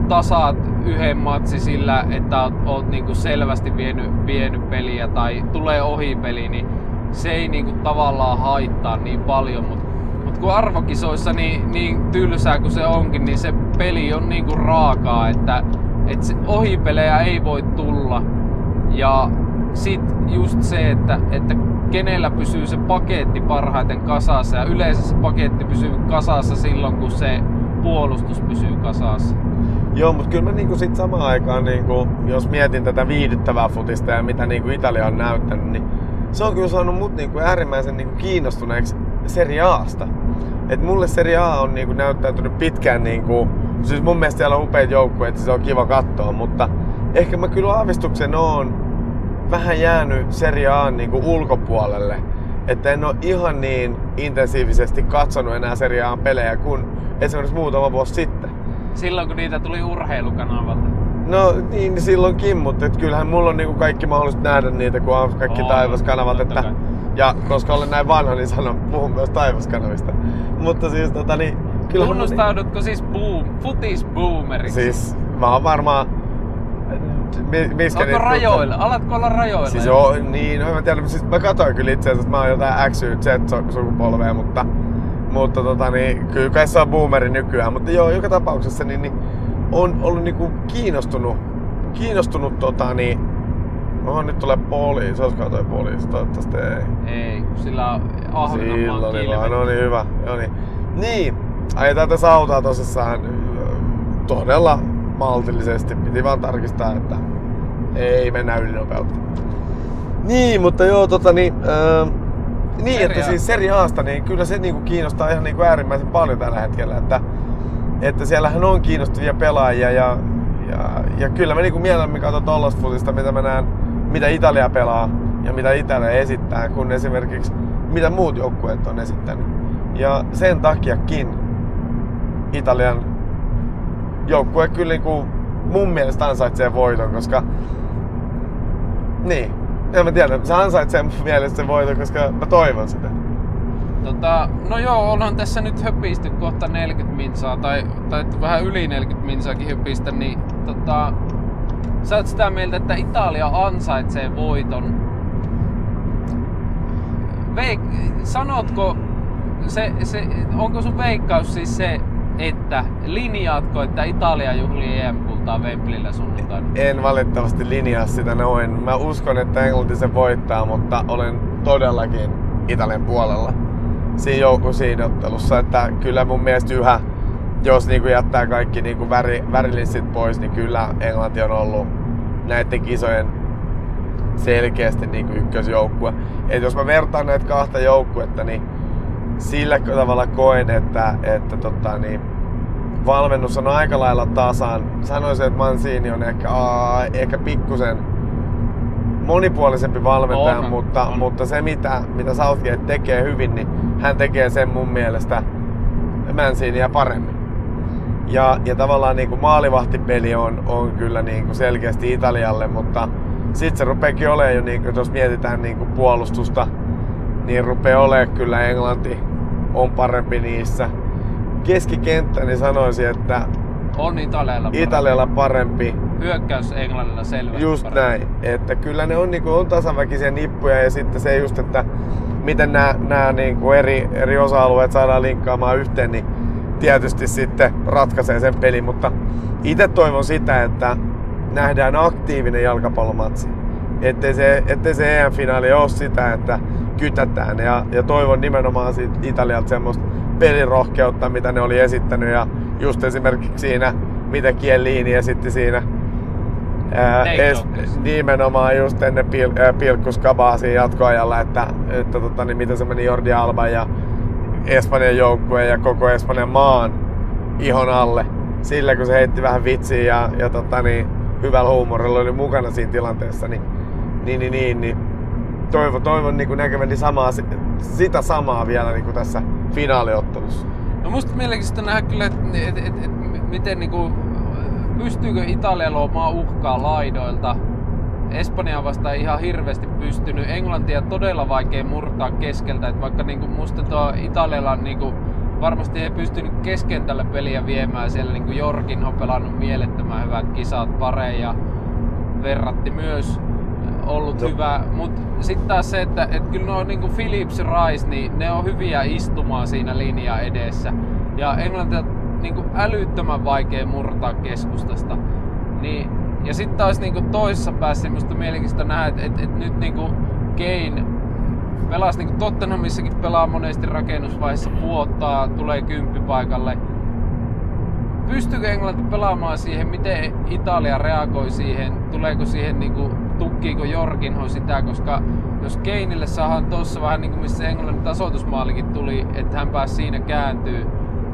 tasaat yhden matsi sillä, että oot, oot niinku selvästi vienyt, vienyt peliä tai tulee ohi peli, niin se ei niinku tavallaan haittaa niin paljon. Mutta mut kun arvokisoissa niin, niin tylsää kuin se onkin, niin se peli on niinku raakaa, että et ohipelejä ei voi tulla. Ja sit just se, että, että kenellä pysyy se paketti parhaiten kasassa, ja yleensä se paketti pysyy kasassa silloin, kun se puolustus pysyy kasassa. Joo, mutta kyllä mä niinku sit samaan aikaan, niinku, jos mietin tätä viihdyttävää futista ja mitä niinku Italia on näyttänyt, niin se on kyllä saanut mut niinku äärimmäisen niinku kiinnostuneeksi Serie A:sta. Et mulle Serie A on niinku näyttäytynyt pitkään, niinku, siis mun mielestä siellä on upeat joukkueet, se on kiva katsoa, mutta ehkä mä kyllä aavistuksen oon vähän jäänyt Serie A:n niinku ulkopuolelle. Että en oo ihan niin intensiivisesti katsonut enää Serie A:n pelejä kuin esimerkiksi muutama vuosi sitten. Silloin kun niitä tuli urheilukanavalta. No niin, niin silloinkin, mutta kyllähän mulla on niinku kaikki mahdollisuus nähdä niitä, kun on kaikki oh, taivaskanavat. Että, ja koska olen näin vanha, niin sanon, puhun myös taivaskanavista. Mutta siis tota niin... Tunnustaudutko niin, siis boom, futisboomeriksi? Siis mä oon varmaan... Mis, Onko niin, rajoilla? Mutta, alatko olla rajoilla? Siis joo, niin, no, mä tiedän, siis mä katsoin kyllä itse asiassa, että mä oon jotain X Y Z-sukupolvea, mutta... Mutta tota, niin, kyllä kai se on boomeri nykyään, mutta joo, joka tapauksessa niin, niin on ollut niinku kiinnostunut, kiinnostunut tota niin... Oho, nyt tulee poliisi, olisiko toi poliisi, toivottavasti ei. Ei, kun sillä on Ahvenanmaan kilvet. No niin, hyvä, joo niin. Niin, ajetaan tässä autoa tosissaan todella maltillisesti, piti vaan tarkistaa, että ei mennä ylinopeutta. Niin, mutta joo, tota niin... Öö, Niin, Seria. Että siis Serie A:sta, niin kyllä se niinku kiinnostaa ihan niinku äärimmäisen paljon tällä hetkellä, että, että siellähän on kiinnostavia pelaajia ja, ja, ja kyllä mä niinku mielelläni katson tollasta futista, mitä mä näen, mitä Italia pelaa ja mitä Italia esittää, kun esimerkiksi mitä muut joukkueet on esittänyt. Ja sen takiakin Italian joukkue kyllä niinku mun mielestä ansaitsee voiton, koska niin. En mä tiedä, sä ansaitsee mun mielestä sen voiton, koska mä toivon sitä. Tota, no joo, onhan tässä nyt höpisty kohta neljäkymmentä minsaa, tai, tai vähän yli neljäkymmentä minsaakin höpistä, niin tota... Sä oot sitä mieltä, että Italia ansaitsee voiton. Veik... Sanotko... Se, se, onko sun veikkaus siis se, että linjaatko, että Italia juhlii E M-kultaa Wembleyllä sunnuntaina? En valitettavasti linjaa sitä noin. Mä uskon, että Englanti se voittaa, mutta olen todellakin Italian puolella siinä joukkueottelussa, että kyllä mun mielestä yhä, jos niinku jättää kaikki niinku väri, värilistit pois, niin kyllä Englanti on ollut näiden kisojen selkeästi niinku ykkösjoukkue. Et jos mä vertaan näitä kahta joukkuetta, niin sillä tavalla koen, että, että tota, niin valmennus on aika lailla tasan. Sanoisin, että Mancini on ehkä, aa, ehkä pikkusen monipuolisempi valmentaja, on, mutta, on. mutta se mitä, mitä Southgate tekee hyvin, niin hän tekee sen mun mielestä Manciniä paremmin. Ja, ja tavallaan niin kuin maalivahtipeli on, on kyllä niin kuin selkeästi Italialle, mutta sitten se rupeekin olemaan jo, niin kuin, jos mietitään niin kuin puolustusta, niin rupeaa olemaan kyllä Englanti on parempi niissä. Keskikenttä, niin sanoisin, että on Italialla parempi. Italialla parempi. Hyökkäys Englannilla selvästi just parempi. Näin, että kyllä ne on, niin kuin, on tasaväkisiä nippuja ja sitten se just, että miten nämä, nämä niin kuin eri, eri osa-alueet saadaan linkkaamaan yhteen, niin tietysti sitten ratkaisee sen pelin, mutta itse toivon sitä, että nähdään aktiivinen jalkapallomatsi. Ettei se, ettei se E M-finaali ole sitä, että kytätään ja, ja toivon nimenomaan siitä Italialta semmoista pelirohkeutta, mitä ne oli esittänyt ja just esimerkiksi siinä, mitä Chiellini esitti siinä ää, es, nimenomaan just ennen pil, ää, pilkkuskabaa siinä jatkoajalla, että, että tota, niin miten se meni Jordi Alba ja Espanjan joukkueen ja koko Espanjan maan ihon alle sillä, kun se heitti vähän vitsiä ja, ja tota, niin, hyvällä huumorilla oli mukana siinä tilanteessa, niin, niin, niin, niin, niin toivon, toivon niin näkeväni samaa, sitä samaa vielä niin tässä finaaliottelussa. No musta mielenkiintoista nähdä kyllä, että et, et, et, miten niin kuin, pystyykö Italia luomaan uhkaa laidoilta. Espanjaa vastaan ihan hirveästi pystynyt. Englantia todella vaikea murtaa keskeltä, että vaikka niin kuin musta tuo Italialla on niin kuin, varmasti he pystynyt kesken tällä peliä viemään. Siellä niin kuin Jorgin on pelannut mielettömän hyvät kisat, pareja verratti myös ollut no. hyvä. Mutta sitten taas se, että et kyllä nuo niin kuin Phillips, Rice, niin ne on hyviä istumaan siinä linjaa edessä. Ja Englantia niin kuin älyttömän vaikea murtaa keskustasta. Niin, ja sitten taas niin kuin toisessa päässä musta mielenkiintoista nähdä, että et, et nyt niin kuin Kane pelasi niin kuin Tottenhamissakin pelaa monesti rakennusvaiheessa, puottaa, tulee kymppipaikalle. Pystyykö Englanti pelaamaan siihen, miten Italia reagoi siihen, tuleeko siihen niin kuin, tukkiiko Jorginho sitä, koska jos Kaneille saadaan tuossa vähän niin kuin missä Englannin tasoitusmaalikin tuli, että hän pääsi siinä kääntyy,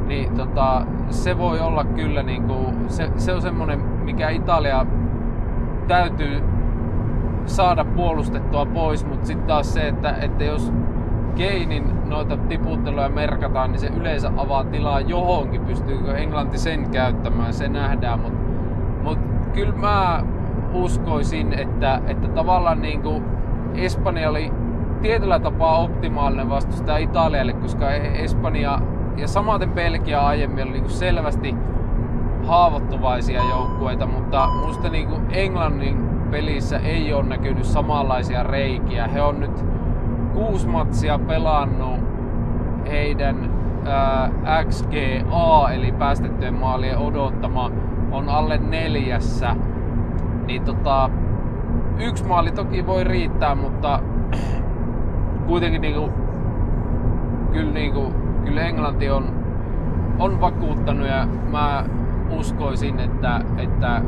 niin tota, se voi olla kyllä, niin kuin, se, se on semmoinen, mikä Italia täytyy saada puolustettua pois, mutta sitten taas se, että, että jos Kanein noita tiputteluja merkataan, niin se yleensä avaa tilaa johonkin, pystyykö Englanti sen käyttämään, se nähdään, mutta mut kyllä mä uskoisin, että, että tavallaan niin kuin Espanja oli tietyllä tapaa optimaalinen vastustaja Italialle, koska Espanja ja samaten Belgia aiemmin oli niin kuin selvästi haavoittuvaisia joukkueita, mutta musta niin kuin Englannin pelissä ei ole näkynyt samanlaisia reikiä. He on nyt kuusi matsia pelannut heidän ää, X G A eli päästettyjen maalien odottama on alle neljässä. Niin tota, yksi maali toki voi riittää, mutta kuitenkin niinku, kyllä, niinku, kyllä Englanti on, on vakuuttanut ja mä uskoisin, että, että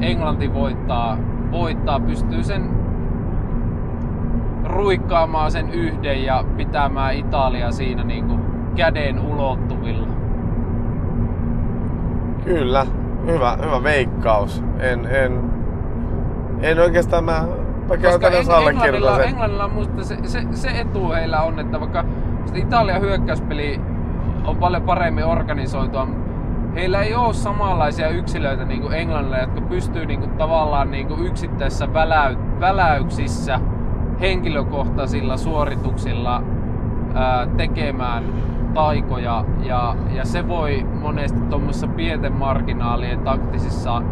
Englanti voittaa, voittaa, pystyy sen ruikkaamaan sen yhden ja pitämään Italia siinä niinku käden ulottuvilla. Kyllä, hyvä, hyvä veikkaus. En, en, en oikeastaan mä, mä käytän jos allekirjoitan sen. Englannilla on musta se, se, se etu heillä on, että vaikka Italian hyökkäyspeli on paljon paremmin organisoitua, heillä ei ole samanlaisia yksilöitä niin kuin Englannilla, jotka pystyy niin kuin, tavallaan niin kuin yksittäisissä väläy- väläyksissä henkilökohtaisilla suorituksilla ää, tekemään taikoja. Ja, ja se voi monesti tuommoisissa pienten marginaalien taktisissa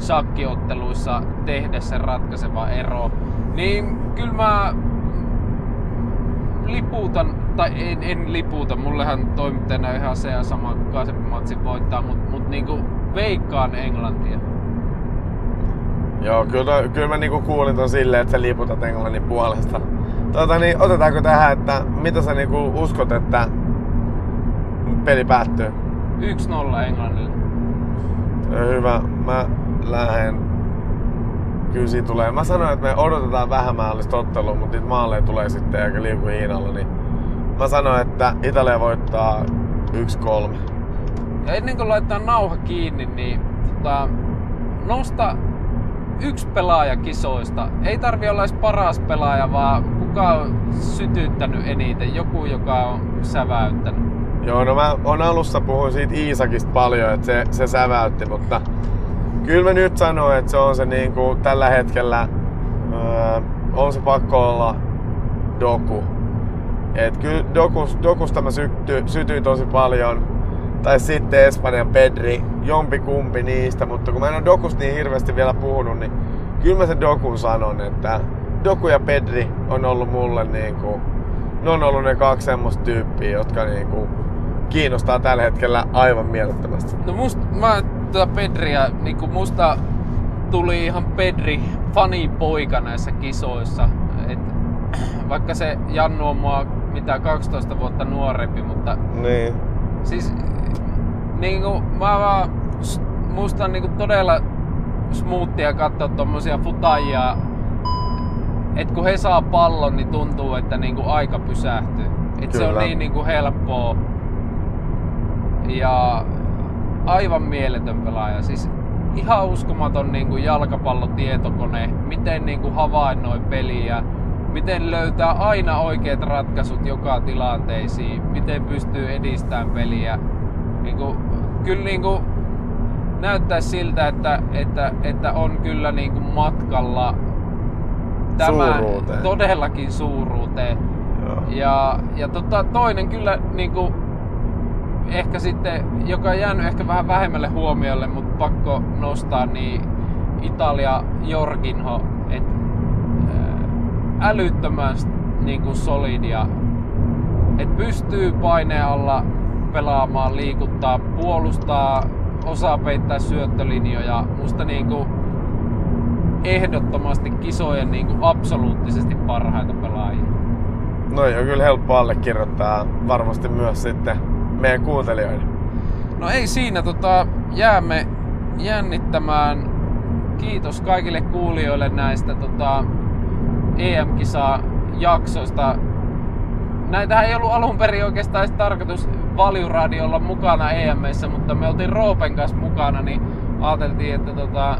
shakkiotteluissa tehdä sen ratkaiseva ero. Niin kyllä mä liputan tai en, en liputa, mullehan toimittajana ihan se ja sama kukaan sen matsin voittaa, mut, mut niinku veikkaan Englantia. Joo, kyllä, kyllä mä niinku kuulin ton silleen, että sä liputat Englannin puolesta. Tuota, niin otetaanko tähän, että mitä sä niinku uskot, että peli päättyy? yksi nolla Englannille. Hyvä, mä lähden. Kyllä siitä tulee. Mä sanoin, että me odotetaan vähän määrällistä ottelua, mutta niitä maaleja tulee sitten eikä liiku Hiinalla, niin mä sanoin, että Italia voittaa yksi kolme. Ja ennen kuin laittaa nauha kiinni, niin tota, nosta yksi pelaaja kisoista. Ei tarvi olla edes paras pelaaja, vaan kuka on sytyttänyt eniten, joku joka on säväyttänyt. Joo, no mä on alussa puhuin siitä Iisakista paljon, että se, se säväytti, mutta kyllä mä nyt sanoin, että se on se niinku tällä hetkellä öö, on se pakko olla Doku. Et kyllä Dokus, Dokusta mä sytty, sytyin tosi paljon, tai sitten Espanjan Pedri, jompikumpi niistä, mutta kun mä en oo Dokusta niin hirveästi vielä puhunut, niin kyllä mä sen Dokun sanon, että Doku ja Pedri on ollut mulle niinku, ne on ollut ne kaksi semmoista tyyppiä, jotka niinku kiinnostaa tällä hetkellä aivan mielettömästi. No must, mä tuota Pedriä, niinku musta tuli ihan Pedri fanipoika näissä kisoissa. Et, vaikka se Jannu on mua mitä kaksitoista vuotta nuorempi, mutta niin. Siis niinku mä vaan, musta on niinku todella smoothia katsoa tommosia futajia. Et kun he saa pallon, niin tuntuu, että niinku aika pysähtyy. Et se on niin niinku helppoa. Ja aivan mieletön pelaaja. Siis ihan uskomaton niinku jalkapallotietokone. Miten niinku havainnoi peliä. Miten löytää aina oikeat ratkaisut joka tilanteisiin. Miten pystyy edistämään peliä. Niinku, kyllä niinku näyttäisi siltä, että, että, että on kyllä niinku matkalla tämä suuruuteen. Todellakin suuruuteen. Joo. Ja, ja tota, toinen kyllä niinku, ehkä sitten, joka on jäänyt ehkä vähän vähemmälle huomiolle, mutta pakko nostaa, niin Italia Jorginho. Et, ää, älyttömän niinku, solidia. Et pystyy paineen alla pelaamaan, liikuttaa, puolustaa, osaa peittää syöttölinjoja. Musta niinku ehdottomasti kisojen niinku absoluuttisesti parhaita pelaajia. No joo, kyllä helppo allekirjoittaa varmasti myös sitten meidän kuuntelijoille. No ei siinä, tota, jäämme jännittämään. Kiitos kaikille kuulijoille näistä tota, E M-kisaa jaksoista. Näitähän ei ollut alun perin oikeastaan tarkoitus Valiuradiolla mukana E M:ssä, mutta me oltiin Roopen kanssa mukana, niin ajateltiin, että tota,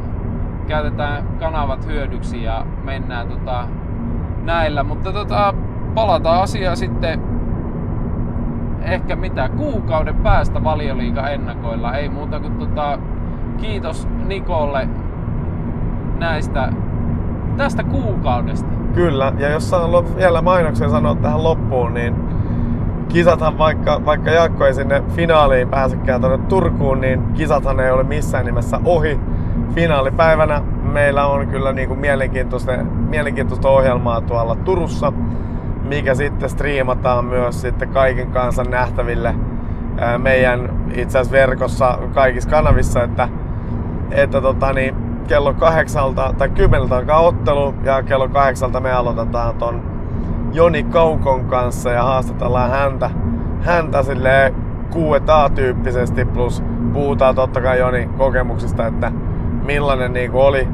käytetään kanavat hyödyksi ja mennään tota, näillä, mutta tota, palataan asiaan sitten ehkä mitä kuukauden päästä Valioliiga-ennakoilla. Ei muuta kuin tota, kiitos Nikolle näistä tästä kuukaudesta. Kyllä, ja jos saan lop- vielä mainoksen sanoa tähän loppuun, niin kisathan vaikka, vaikka Jaakko ei sinne finaaliin pääsekään tuonne Turkuun, niin kisathan ei ole missään nimessä ohi. Finaalipäivänä meillä on kyllä niinku mielenkiintoista, mielenkiintoista ohjelmaa tuolla Turussa, mikä sitten striimataan myös sitten kaiken kansan nähtäville meidän itse asiassa verkossa kaikissa kanavissa, että, että tota niin, kello kahdeksalta tai kymmeneltä alkaa ottelu ja kello kahdeksalta me aloitetaan ton Joni Kaukon kanssa ja haastatellaan häntä, häntä silleen Q and A-tyyppisesti plus puhutaan totta kai Joni kokemuksista, että millainen niinku oli,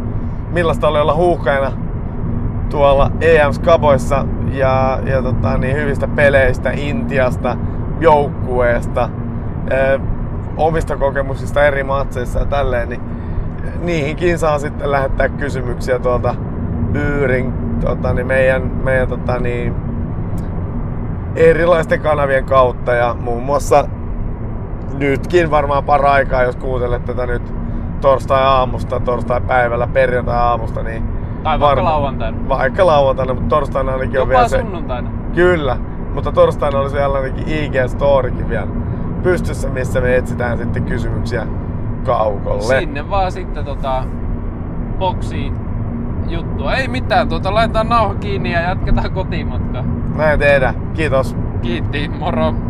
millaista oli olla huuhkajana tuolla E M-skaboissa ja, ja tota, niin hyvistä peleistä, Intiasta, joukkueesta, eh, omista kokemuksista eri matseissa ja tälleen, niin niihinkin saa sitten lähettää kysymyksiä tuolta Pyyrin tota, niin meidän, meidän tota, niin, erilaisten kanavien kautta ja muun muassa nytkin varmaan paraikaa, jos kuuntelet tätä nyt torstai-aamusta, torstai-päivällä, perjantai-aamusta, niin tai vaikka varma, lauantaina. Vaikka lauantaina, mutta torstaina ainakin jopa on vielä se sunnuntaina. Kyllä, mutta torstaina olisi vielä ainakin I G-storikin vielä pystyssä, missä me etsitään sitten kysymyksiä Kaukolle. Sinne vaan sitten tota boksiin juttua. Ei mitään, tuota laitetaan nauha kiinni ja jatketaan kotimatkaa. Näin tehdään. Kiitos. Kiitti, moro!